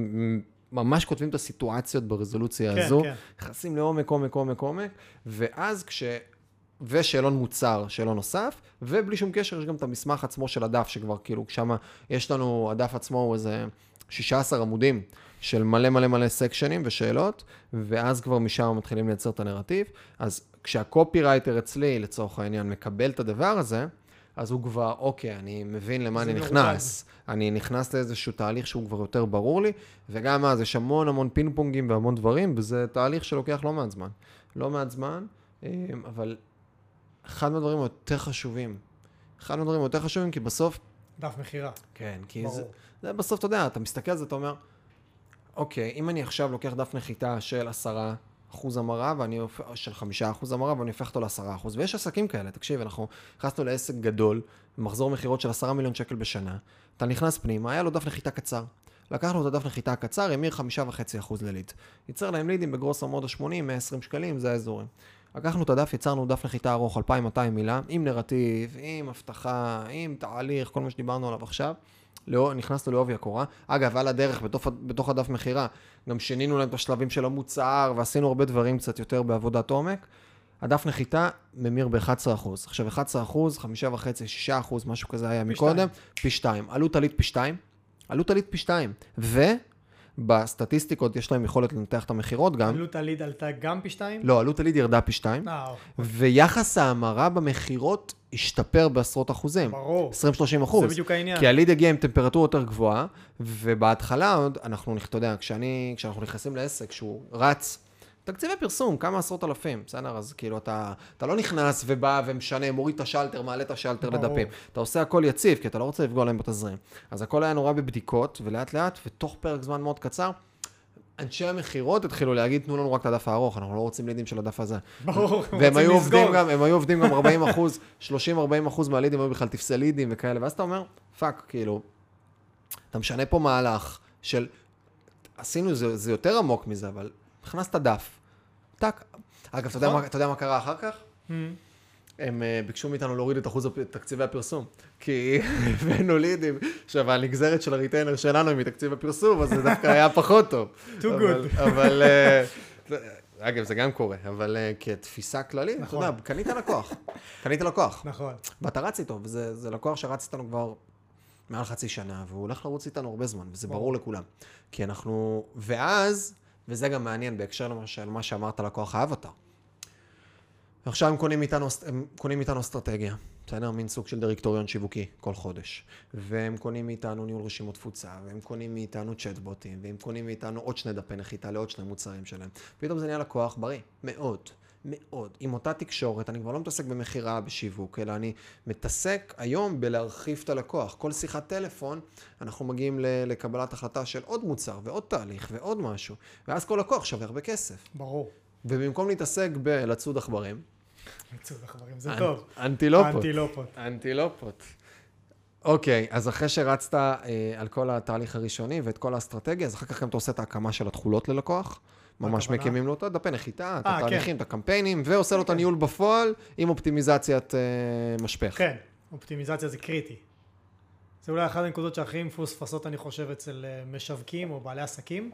ממש כותבים את הסיטואציות ברזולוציה הזו, נכנסים לעומק, עומק, עומק, עומק, ואז ושאלון מוצר, שאלון נוסף, ובלי שום קשר יש גם את המסמך עצמו של הדף שכבר כאילו כשמה יש לנו, הדף עצמו הוא איזה 16 עמודים של מלא מלא מלא סקשנים ושאלות, ואז כבר משם מתחילים לייצר את הנרטיב. אז כשהקופי רייטר אצלי לצורך העניין מקבל את הדבר הזה, אז הוא כבר, אוקיי, אני מבין למה אני נכנס. אני נכנס לאיזשהו תהליך שהוא כבר יותר ברור לי, וגם אז יש המון המון פינפונגים והמון דברים, וזה תהליך שלוקח לא מעט זמן. לא מעט זמן, אבל אחד מהדברים יותר חשובים. אחד מהדברים יותר חשובים, כי בסוף דף מחירה. כן, כי זה בסוף, אתה יודע, אתה מסתכל על זה, אתה אומר, אוקיי, אם אני עכשיו לוקח דף נחיתה של 10% אמרה, של 5% אמרה, ואני הופך אותו ל10%. ויש עסקים כאלה, תקשיב, אנחנו נכנסנו לעסק גדול, מחזור מחירות של 10 מיליון שקל בשנה, אתה נכנס פנימה, היה לו דף נחיתה קצר. לקח לו את הדף נחיתה הקצר, המיר 5.5% לליד. ייצר להם לידים בגרוס המודו 80, 120 שקלים, זה האזורים. לקחנו את הדף, יצרנו דף נחיתה ארוך, 2,200 מילה, עם נרטיב, עם הבטחה, עם תהליך, כל מה שדיברנו עליו עכשיו. נכנסנו לעובי הקורה. אגב, על הדרך, בתוך הדף מחירה, גם שינינו להם את השלבים של המוצר, ועשינו הרבה דברים קצת יותר בעבודת עומק. הדף נחיתה ממיר ב-11%. עכשיו, 11%, 5.5%, 6%, משהו כזה היה מקודם, פי 2. עלות עלית פי 2, בסטטיסטיקות יש להם יכולת לנתח את המחירות גם. עלות הליד עלתה גם פי 2? לא, עלות הליד ירדה פי 2. ויחס ההמרה במחירות השתפר בעשרות אחוזים. ברור. 20-30%. זה בדיוק העניין. כי הליד הגיע עם טמפרטורה יותר גבוהה, ובהתחלה עוד, אנחנו נכתודע, כשאנחנו נכנסים לעסק שהוא רץ, תקציבי פרסום, כמה עשרות אלפים, בסדר? אז כאילו אתה לא נכנס ובא ומשנה, מוריד את השלטר, מעלה את השלטר לדפים. אתה עושה הכל יציב, כי אתה לא רוצה לפגוע להם בתזרים. אז הכל היה נורא בבדיקות, ולאט לאט, ותוך פרק זמן מאוד קצר, אנשי המחירות התחילו להגיד, תנו לנו רק את הדף הארוך, אנחנו לא רוצים לידים של הדף הזה. ברור, והם היו עובדים גם, 40%, 30-40% מהלידים היו בכלל תפסי לידים וכאלה, ואז אתה אומר, פאק, כאילו, אתה משנה פה מהלך של, עשינו, זה יותר עמוק מזה, אבל נכנס את הדף. טק. אגב, אתה יודע מה קרה אחר כך? הם ביקשו מאיתנו להוריד את אחוז תקציבי הפרסום, כי הבאנו לידים, עכשיו הנגזרת של הריטיינר שלנו היא מתקציב הפרסום, אז זה דווקא היה פחות טוב. Too good. אבל, אגב, זה גם קורה, אבל כתפיסה כללית, אתה יודע, קנית לקוח. נכון. ואתה רץ איתו, וזה לקוח שרץ איתנו כבר מעל חצי שנה, והוא הולך לרוץ איתנו הרבה זמן, וזה ברור לכולם. כי אנחנו, ואז, וזה גם מעניין בהקשר למה שאמרת לקוח אהב אותה. עכשיו הם קונים איתנו אסטרטגיה, בסדר? מין סוג של דירקטוריון שיווקי כל חודש. והם קונים איתנו ניהול רשימות תפוצה, והם קונים איתנו צ'אטבוטים, והם קונים איתנו עוד שני דפי נחיתה לעוד שני מוצרים שלהם. פתאום זה נהיה לקוח בריא, מאוד, מאוד. עם אותה תקשורת, אני כבר לא מתעסק במחירה, בשיווק, אלא אני מתעסק היום בלהרחיב את הלקוח. כל שיחת טלפון, אנחנו מגיעים לקבלת החלטה של עוד מוצר, ועוד תהליך, ועוד משהו. ואז כל לקוח שווה הרבה כסף. ברור. ובמקום להתעסק בלצוד עכברים, לצוד עכברים, זה טוב. אנטילופות. אוקיי, אז אחרי שרצת על כל התהליך הראשוני ואת כל האסטרטגיה, אז אחר כך גם אתה עושה את ההקמה של התחולות ללקוח, ממש מקימים לו את הדפי נחיתה, את התהליכים, את הקמפיינים, ועושה לו את הניהול בפועל עם אופטימיזציית משפך. כן, אופטימיזציה זה קריטי. זה אולי אחת הנקודות שהכי מפוספסות, אני חושב, אצל משווקים או בעלי עסקים,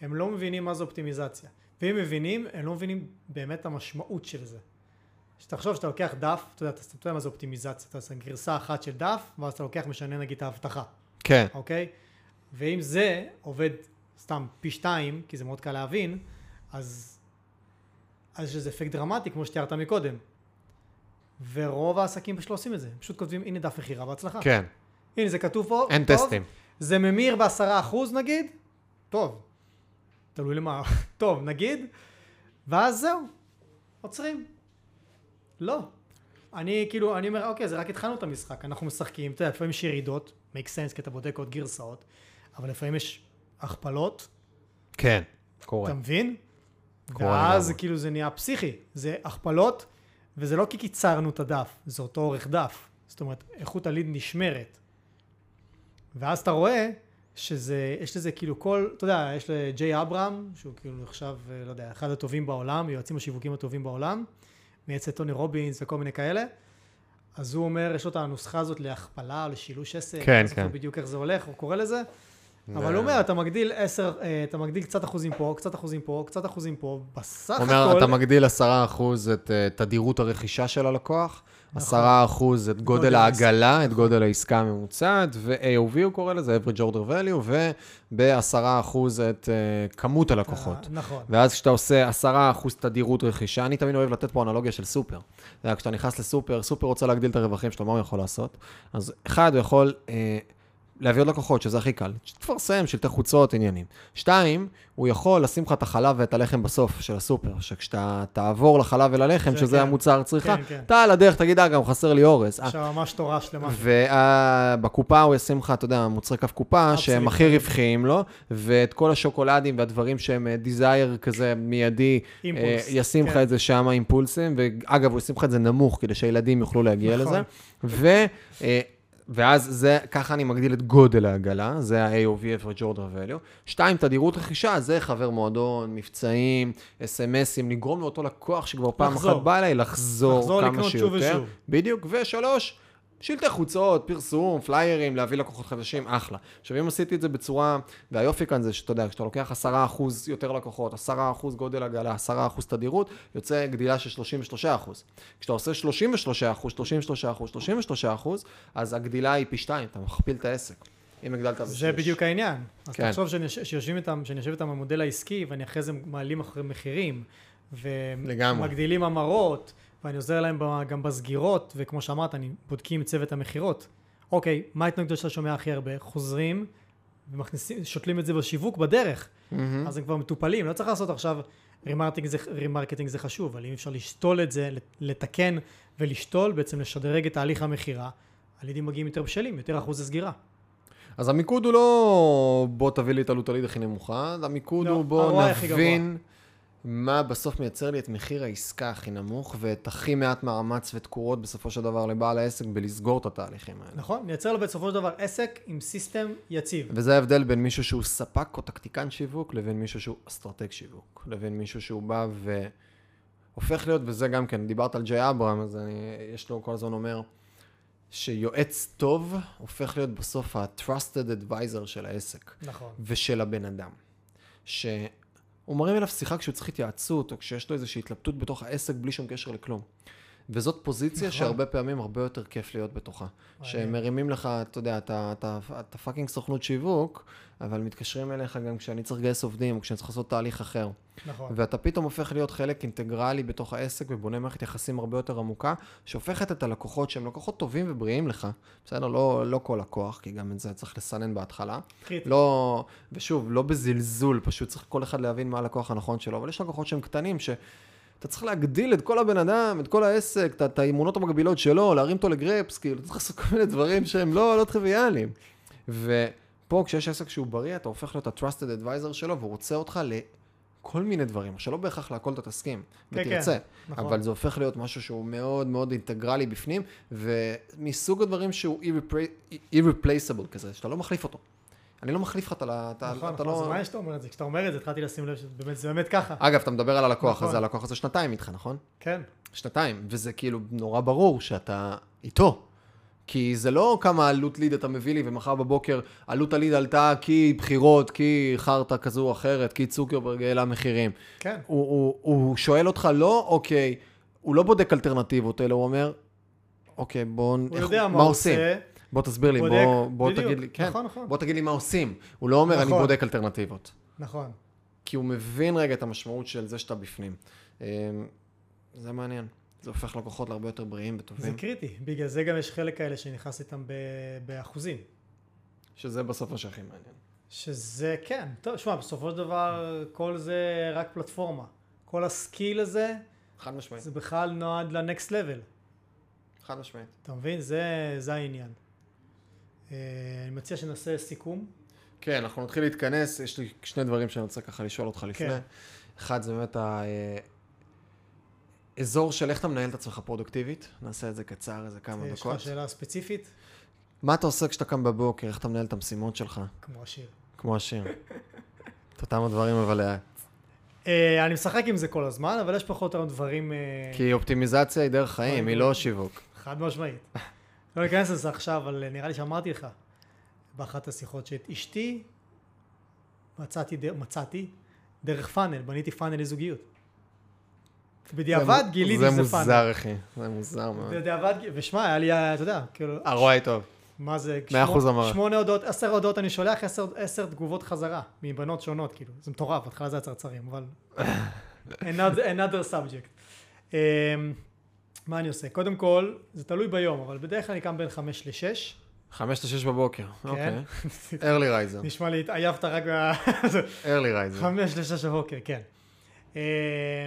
הם לא מבינים מה זה אופטימיזציה. ואם מבינים, הם לא מבינים באמת את המשמעות של זה. שתחשוב שאתה לוקח דף, אתה יודע, אתה יודע מה זה אופטימיזציה, אתה עושה גרסה אחת של דף, ואז אתה לוקח משנה נגיד את ההבטחה. כן. אוקיי? ואם זה עובד סתם פי 2, כי זה מאוד קל להבין, אז שזה אפקט דרמטי, כמו שתיארת מקודם. ורוב העסקים פשוט לא עושים את זה. פשוט כותבים, הנה דף מחירה בהצלחה. כן. הנה, זה כתוב פה. אין טסטים. זה ממיר ב10% נגיד. טוב. תלוי למה. טוב, נגיד. ואז זהו. עוצרים. לא. אני אומר, אוקיי, זה רק התחלנו את המשחק. אנחנו משחקים, אתה יודע, לפעמים יש ירידות, make sense, כי אתה בודק עוד גרסאות, אבל לפעמים יש הכפלות. כן, קורה. אתה מבין? ואז כאילו זה נהיה פסיכי. זה הכפלות, וזה לא כי קיצרנו את הדף, זה אותו אורך דף. זאת אומרת, איכות הליד נשמרת. ואז אתה רואה, יש לזה כאילו כל, אתה יודע, יש לג'יי אברהם, שהוא כאילו נחשב, לא יודע, אחד הטובים בעולם, יועצים השיווקים הטובים בעולם, מייצא טוני רובינס וכל מיני כאלה, אז הוא אומר, יש לו את הנוסחה הזאת להכפלה, לשילוש 10, כן, כן. בדיוק איך זה הולך, הוא קורא לזה, אבל הוא אומר, אתה מגדיל 10, אתה מגדיל קצת אחוזים פה, קצת אחוזים פה, קצת אחוזים פה, בסך הכל. הוא אומר, אתה מגדיל 10% את תדירות הרכישה של הלקוח, 10% את גודל העגלה, את גודל העסקה הממוצעת, ו-AOV הוא קורא לזה, Average Order Value, וב-10% את כמות הלקוחות. נכון. ואז כשאתה עושה 10% תדירות רכישה, אני תמיד אוהב לתת פה אנלוגיה של סופר. כשאתה נכנס לסופר, סופר רוצה להגדיל את הרווחים שלו, מה הוא יכול לעשות? אז אחד, הוא יכול להביא עוד לקוחות, שזה הכי קל. תפרסם, שלטי חוצות, עניינים. 2, הוא יכול לשים לך את החלב ואת הלחם בסוף של הסופר, שכשאתה תעבור לחלב וללחם, שזה המוצר צריכה, אתה על הדרך, תגיד, גם חסר לי אורז. עכשיו ממש תורה שלמה. ובקופה הוא ישים לך, אתה יודע, מוצרי קו קופה, שהם הכי רווחיים לו, ואת כל השוקולדים והדברים שהם דיזייר כזה מיידי, ישים לך את זה שם, אימפולסים, ואגב, הוא ישים לך את זה נמוך, כדי שהילדים יוכלו להגיע לזה. ואז זה, ככה אני מגדיל את גודל העגלה, זה ה-AOV, Average Order Value. 2, תדירות רכישה, זה חבר מועדון, מבצעים, SMSים, לגרום לאותו לקוח שכבר פעם אחת בא אליי, לחזור כמה שיותר. בדיוק, 3, שלטי חוצות, פרסום, פליירים, להביא לקוחות חדשים, אחלה. עכשיו, אם עשיתי את זה בצורה, והיופי כאן זה שאתה יודע, כשאתה לוקח 10% יותר לקוחות, 10% גודל עגלה, 10% תדירות, יוצא גדילה של 33%. כשאתה עושה 33%, 33%, 33%, אז הגדילה היא פי 2, אתה מכפיל את העסק. אם הגדלת בשש. זה בדיוק העניין. אז תחשוב שיושבים איתם, שנשב איתם המודל העסקי, ואני אחרי זה מעלים מחירים, ומגדילים המרות, ואני עוזר להם גם בסגירות, וכמו שאמרת, אני בודקים עם צוות המחירות. אוקיי, מה ההתנגדות שאתה שומע הכי הרבה? חוזרים, שותלים את זה בשיווק בדרך, אז הם כבר מטופלים. לא צריך לעשות עכשיו, רימרקטינג זה חשוב, אבל אם אפשר לשתול את זה, לתקן ולשתול, בעצם לשדרג את תהליך המחירה, הלידים מגיעים יותר בשלים, יותר אחוזי סגירה. אז המיקוד הוא לא בוא תביא לי את עלות הליד הכי נמוכה, המיקוד הוא בוא נבין מה בסוף מייצר לי את מחיר העסקה הכי נמוך, ואת הכי מעט מאמץ ותקורות בסופו של דבר לבעל העסק בלסגור את התהליכים האלה. נכון, מייצר לו בסופו של דבר עסק עם סיסטם יציב. וזה ההבדל בין מישהו שהוא ספק או טקטיקן שיווק, לבין מישהו שהוא אסטרטג שיווק, לבין מישהו שהוא בא והופך להיות, וזה גם כן, דיברת על ג'יי אברהם, אז יש לו כל הזמן אומר, שיועץ טוב הופך להיות בסוף ה-trusted advisor של העסק. נכון. ושל הבן אדם. הוא מרים אליו שיחה כשהוא צריך התייעצות, או כשיש לו איזושהי התלבטות בתוך העסק בלי שום קשר לכלום. וזאת פוזיציה שהרבה פעמים הרבה יותר כיף להיות בתוכה. שמרימים לך, אתה יודע, אתה פאקינג סוכנות שיווק, אבל מתקשרים אליך גם כשאני צריך לגייס עובדים, או כשאני צריך לעשות תהליך אחר. ואתה פתאום הופך להיות חלק אינטגרלי בתוך העסק, ובונה מערכת יחסים הרבה יותר עמוקה, שהופכת את הלקוחות, שהם לקוחות טובים ובריאים לך. בסדר, לא כל לקוח, כי גם את זה צריך לסנן בהתחלה. לא, ושוב, לא בזלזול, פשוט צריך כל אחד להבין מה הלקוח הנכון שלו, אבל יש לקוחות שהם קטנים ש אתה צריך להגדיל את כל הבן אדם, את כל העסק, את האימונות המקבילות שלו, להרים אותו לגרפס, כאילו, אתה צריך לעשות כל מיני דברים שהם לא טריוויאליים. ופה, כשיש עסק שהוא בריא, אתה הופך להיות ה-trusted advisor שלו, והוא רוצה אותך לכל מיני דברים, שלא בהכרח להכל אתה תסכים, ותרצה. אבל זה הופך להיות משהו שהוא מאוד מאוד אינטגרלי בפנים, ומסוג הדברים שהוא irreplaceable כזה, שאתה לא מחליף אותו. אני לא מחליף לך, אתה לא... אז מה יש שאתה אומר את זה? כשאתה אומר את זה, התחלתי לשים לב שזה באמת ככה. אגב, אתה מדבר על הלקוח הזה, הלקוח הזה שנתיים איתך, נכון? כן. שנתיים, וזה כאילו נורא ברור שאתה איתו. כי זה לא כמה עלות ליד אתה מביא לי, ומחר בבוקר עלות הליד עלתה כי בחירות, כי חרטה כזו או אחרת, כי צוקרברג העלה מחירים. כן. הוא שואל אותך, לא, אוקיי, הוא לא בודק אלטרנטיבות, אלא הוא אומר, אוקיי, בוא... הוא יודע מה עושים. בוא תסביר לי, בוא תגיד לי מה עושים. הוא לא אומר, אני בודק אלטרנטיבות. נכון. כי הוא מבין רגע את המשמעות של זה שאתה בפנים. זה מעניין. זה הופך לקוחות להרבה יותר בריאים וטובים. זה קריטי. בגלל זה גם יש חלק כאלה שנכנס איתם באחוזים. שזה בסופו של הכי מעניין. שזה כן. טוב, שמה, בסופו של דבר, כל זה רק פלטפורמה. כל הסקיל הזה, חד משמעית. זה בכלל נועד לנקסט לבל. חד משמעית. אתה מבין? זה העניין. אני מציע שנעשה סיכום. כן, אנחנו נתחיל להתכנס. יש לי שני דברים שאני רוצה ככה לשאול אותך לפני. אחד זה באמת האזור של איך אתה מנהל את עצמך פרודוקטיבית. נעשה את זה קצר, איזה כמה דקות. יש לך שאלה ספציפית? מה אתה עושה כשאתה קם בבוקר? איך אתה מנהל את המשימות שלך? כמו השיר. כמו השיר. את אותם הדברים אבל... אני משחק עם זה כל הזמן, אבל יש פחות אותם דברים... כי אופטימיזציה היא דרך חיים, היא לא שיווק. חד משמעית. לא ניכנס לזה עכשיו, אבל נראה לי שאמרתי לך באחת השיחות שאת אשתי מצאתי דרך פאנל, בניתי פאנל לזוגיות. בדיעבד גיליתי שזה פאנל. זה מוזר, אחי. זה מוזר מאוד. בדיעבד, ושמע, היה לי, אתה יודע, כאילו... הרואי טוב. מה זה? 100% אמרה. 8 הודעות, 10 הודעות, אני שולח 10 תגובות חזרה, מבנות שונות, כאילו. זה מטורף, התחלה זה הצרצרים, אבל... another subject. מה אני עושה? קודם כל, זה תלוי ביום, אבל בדרך כלל אני קם בין 5 ל-6. 5 ל-6 בבוקר, אוקיי. ארלי רייזר. נשמע לי, התעייבת רק... ארלי רייזר. 5 ל-6 בבוקר, כן.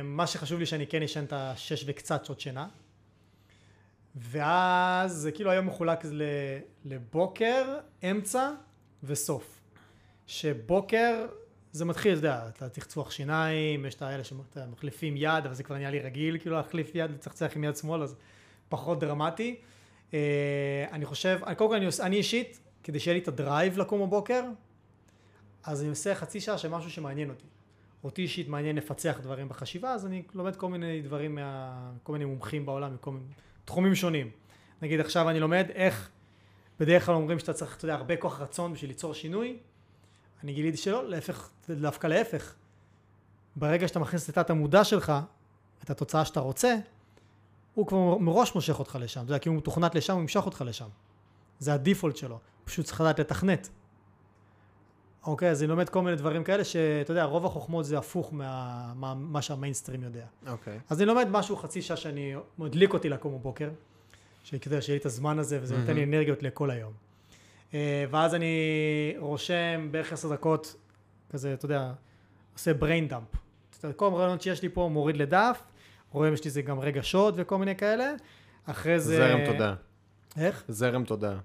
מה שחשוב לי שאני כן ישן את 6 וקצת שעות שינה. ואז, כאילו היום מחולק לבוקר, אמצע וסוף. שבוקר, זה מתחיל, אתה יודע, אתה תחצוח שיניים, יש את האלה שמחליפים יד, אבל זה כבר נהיה לי רגיל, כאילו להחליף יד וצחצח עם יד שמאל, אז פחות דרמטי. אני חושב, קודם כל אני אישית, כדי שיהיה לי את הדרייב לקום בבוקר, אז אני עושה חצי שעה שמשהו שמעניין אותי. אותי אישית מעניין לפצח דברים בחשיבה, אז אני לומד כל מיני דברים, כל מיני מומחים בעולם, מכל מיני תחומים שונים. נגיד עכשיו אני לומד איך, בדרך כלל אומרים שאתה צריך, אתה יודע, הרבה כוח רצון בשביל ליצור שינוי, אני גיליתי שלא, להפך, דווקא להפך. ברגע שאתה מכניס את המודע שלך, את התוצאה שאתה רוצה, הוא כבר מראש מושך אותך לשם. זה היה כאילו מתוכנת לשם, הוא ימשך אותך לשם. זה הדיפולט שלו. פשוט צריך לדעת לתכנת. אוקיי, אז אני לומד כל מיני דברים כאלה שאתה יודע, רוב החוכמות זה הפוך מה שהמיינסטרים יודע. אוקיי. אז אני לומד משהו חצי שעה שאני מדליק אותי לקום בבוקר, שכדי שיהיה לי את הזמן הזה, וזה נותן לי אנרגיות לכל היום. ואז אני רושם בערך 10 דקות, כזה, אתה יודע, עושה brain dump. כל הרעיונות שיש לי פה מוריד לדף, רואים יש לי זה גם רגשות וכל מיני כאלה. אחרי זה... זרם תודה. איך? זרם תודה.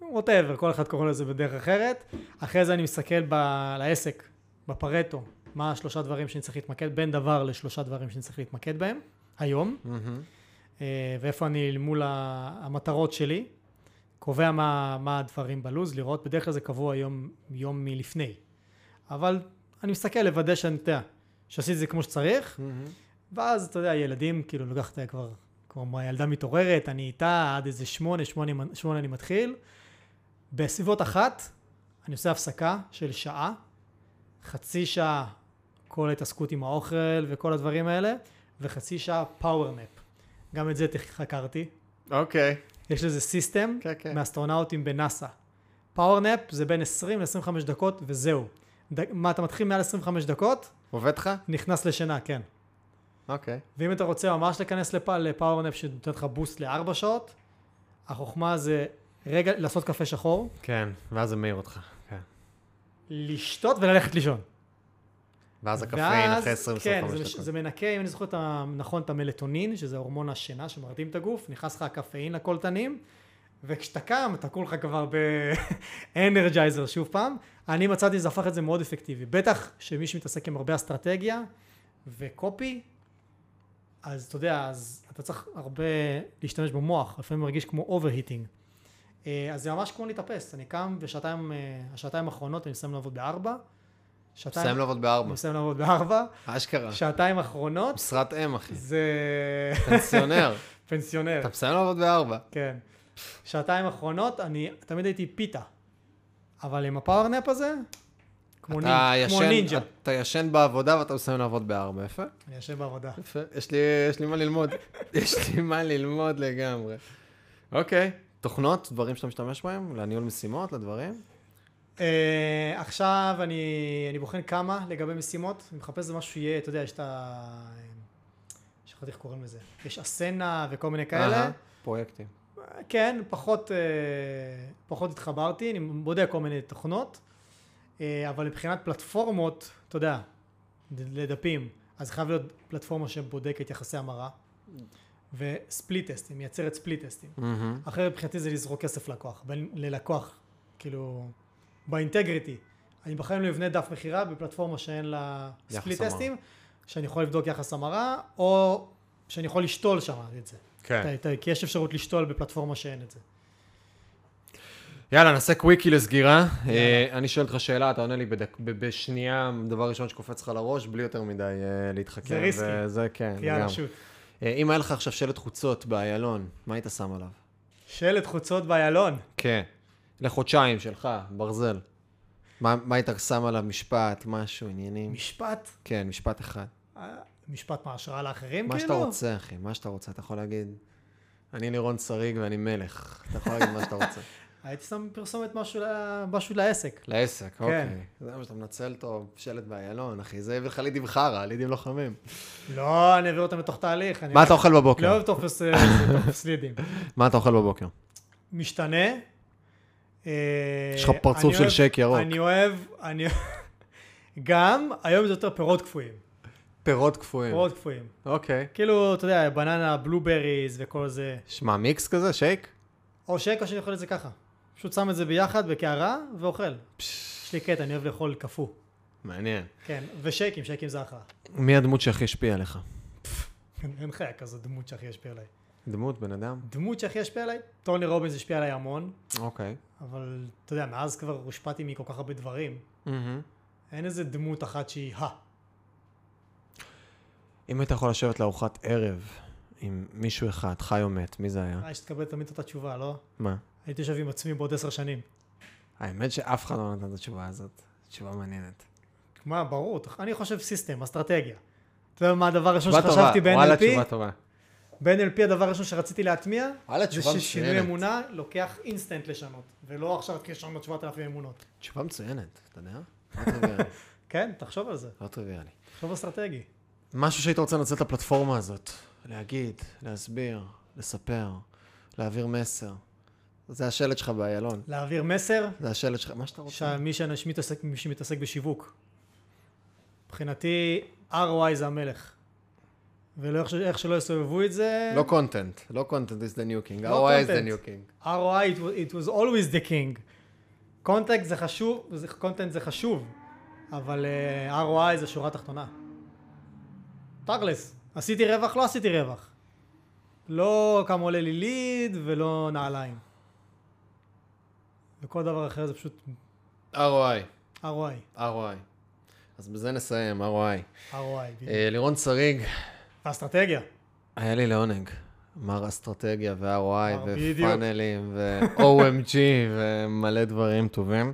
whatever, כל אחד קורא לזה בדרך אחרת. אחרי זה אני מסתכל לעסק, בפרטו, מה השלושה דברים שאני צריך להתמקד, בין דבר לשלושה דברים שאני צריך להתמקד בהם, היום. ואיפה אני מול המטרות שלי, קובע מה הדברים בלוז, לראות, בדרך כלל זה קבוע יום מלפני. אבל אני מסתכל לוודא שאני יודע, שעשית זה כמו שצריך, ואז אתה יודע, ילדים, כאילו לוקחת כבר הילדה מתעוררת, אני איתה עד איזה 8 אני מתחיל, בסביבות 1, אני עושה הפסקה של שעה, חצי שעה כל התעסקות עם האוכל וכל הדברים האלה, וחצי שעה פאוור מפ. גם את זה חקרתי. אוקיי. יש לזה סיסטם מאסטרונאוטים בנאסא. פאוור נפ זה בין 20 ל-25 דקות וזהו. מה, אתה מתחיל מעל 25 דקות? עובד לך? נכנס לשינה, כן. אוקיי. ואם אתה רוצה ממש להיכנס לפאוור נפ שנותן לך בוסט ל4 שעות, החוכמה זה... רגע, לעשות קפה שחור. כן, ואז זה מאיר אותך. כן. לשתות וללכת לישון. ואז הקפאין אחרי 20-25 דקות. כן, זה מנקה, אם אני זוכר נכון, את המלטונין, שזה הורמון השינה שמרדים את הגוף, נכנס לך הקפאין לקולטנים, וכשאתה קם, אתה כולך כבר באנרג'ייזר שוב פעם. אני מצאתי, זה הפך את זה מאוד אפקטיבי. בטח שמי שמתעסק עם הרבה אסטרטגיה וקופי, אז אתה יודע, אז אתה צריך הרבה להשתמש במוח, לפעמים מרגיש כמו אוברהיטינג. אז זה ממש כמו להתאפס, אני קם בשעתיים האחרונות אני מסיים לעבוד ב4. מסיים לעבוד ב4. אשכרה. שעתיים האחרונות. משרת אם אחי. זה... פנסיונר. אתה מסיים לעבוד ב4. כן. שעתיים האחרונות אני תמיד הייתי פיטה. אבל עם הפאוור נאפ הזה, כמו נינג'ה. אתה ישן בעבודה ואתה מסיים לעבוד ב4, יפה? אני ישן בעבודה. יפה, יש לי מה ללמוד. לגמרי. אוקיי. תוכנות, דברים שאתה משתמש בהם, לניהול משימות, לדברים? עכשיו אני בוחן כמה לגבי משימות, אני מחפש זה משהו שיהיה, אתה יודע, יש את ה... שכחתי איך קוראים לזה, יש אסנה וכל מיני כאלה. פרויקטים. כן, פחות התחברתי, אני בודק כל מיני תוכנות, אבל מבחינת פלטפורמות, אתה יודע, לדפים, אז חייב להיות פלטפורמה שבודקת יחסי המרה. וספליט טסטים, מייצרת ספליט טסטים. אחרת מבחינתי זה לזרוק כסף לקוח, ללקוח, כאילו, באינטגריטי. אני בחיים לא אבנה דף מחירה בפלטפורמה שאין לה ספליט טסטים, שאני יכול לבדוק יחס המרה, או שאני יכול לשתול שם את זה. כן. כי יש אפשרות לשתול בפלטפורמה שאין את זה. יאללה, נעשה קוויקי לסגירה. אני שואל אותך שאלה, אתה עונה לי בשנייה, דבר ראשון שקופץ לך לראש, בלי יותר מדי להתחכם. זה ריסקי. זה כן, גם. אם היה לך עכשיו שלט חוצות באיילון, מה היית שם עליו? שלט חוצות באיילון? כן. לחודשיים שלך, ברזל. מה היית שם עליו? משפט, משהו, עניינים? משפט? כן, משפט אחד. משפט מהשראה לאחרים, כאילו? מה שאתה רוצה, אחי, מה שאתה רוצה. אתה יכול להגיד, אני לירון שריג ואני מלך. אתה יכול להגיד מה שאתה רוצה. הייתי שם פרסומת משהו לעסק. לעסק, אוקיי. זה מה שאתה מנצל אותו, שלט באיילון, אחי. זה יביא לך לידים חרה, לידים לוחמים. לא, אני אעביר אותם לתוך תהליך. מה אתה אוכל בבוקר? לא אוהב תופס לידים. מה אתה אוכל בבוקר? משתנה. יש לך פרצוף של שק ירוק. אני אוהב, גם, היום זה יותר פירות קפואים. פירות קפואים. פירות קפואים. אוקיי. כאילו, אתה יודע, בננה, בלובריז וכל זה. שמה, מיקס כזה, שייק? או שק, או שאני אוכל את זה ככה. פשוט שם את זה ביחד, בקערה, ואוכל. יש לי קטע, אני אוהב לאכול קפוא. מעניין. כן, ושקים, שקים זה אחלה. מי הדמות שהכי השפיע עליך? אין חיה כזו דמות שהכי השפיע עליי. דמות, בן אדם? דמות שהכי השפיע עליי? טוני רובינס השפיע עליי המון. אוקיי. אבל, אתה יודע, מאז כבר הושפעתי מכל כך הרבה דברים. אין איזה דמות אחת שהיא אם אתה יכול לשבת לארוחת ערב... עם מישהו אחד, חי או מת, מי זה היה? שתקבל תמיד אותה תשובה, לא? מה? הייתי יושב עם עצמי בעוד 10 שנים. האמת שאף אחד לא נתן את התשובה הזאת. תשובה מעניינת. מה, ברור. אני חושב סיסטם, אסטרטגיה. אתה יודע מה הדבר הראשון שחשבתי ב-NLP? ב-NLP הדבר הראשון שרציתי להטמיע, זה ששינוי אמונה לוקח אינסטנט לשנות, ולא עכשיו כשנות 7,000 אמונות. תשובה מצוינת, אתה יודע? כן, תחשוב על זה. לא טריוויאלי. תחשוב אסטרטגי. משהו שהיית רוצה לנצל את הפלטפורמה הזאת, להגיד, להסביר, לספר, להעביר מסר. זה השלט שלך באיילון. להעביר מסר? זה השלט שלך, מה שאתה רוצה. מי שמתעסק בשיווק. מבחינתי, ROI זה המלך. ולא איך שלא יסובבו את זה. לא content. לא content is the new king. ROI is the new king. ROI, it was always the king. content זה חשוב, content זה חשוב. אבל ROI זה שורה תחתונה. תגלס. עשיתי רווח, לא עשיתי רווח. לא כמה עולה לי ליד ולא נעליים. וכל דבר אחר זה פשוט... ROI. אז בזה נסיים, ROI. לירון שריג. אסטרטגיה. היה לי לעונג. מר אסטרטגיה ו-ROI ופאנלים ו-OMG ומלא דברים טובים.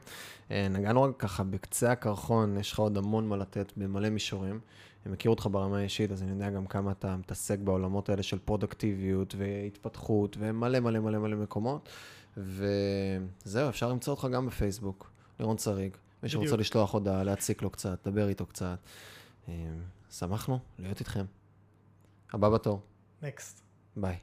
נגענו רק ככה בקצה הקרחון, יש לך עוד המון מה לתת במלא מישורים. אני מכיר אותך ברמה האישית, אז אני יודע גם כמה אתה מתעסק בעולמות האלה של פרודקטיביות והתפתחות ומלא מלא מלא מלא מקומות. וזהו, אפשר למצוא אותך גם בפייסבוק, לירון שריג. מי שרוצה לשלוח הודעה, להציק לו קצת, דבר איתו קצת. שמחנו להיות איתכם. הבא בתור. נקסט. ביי.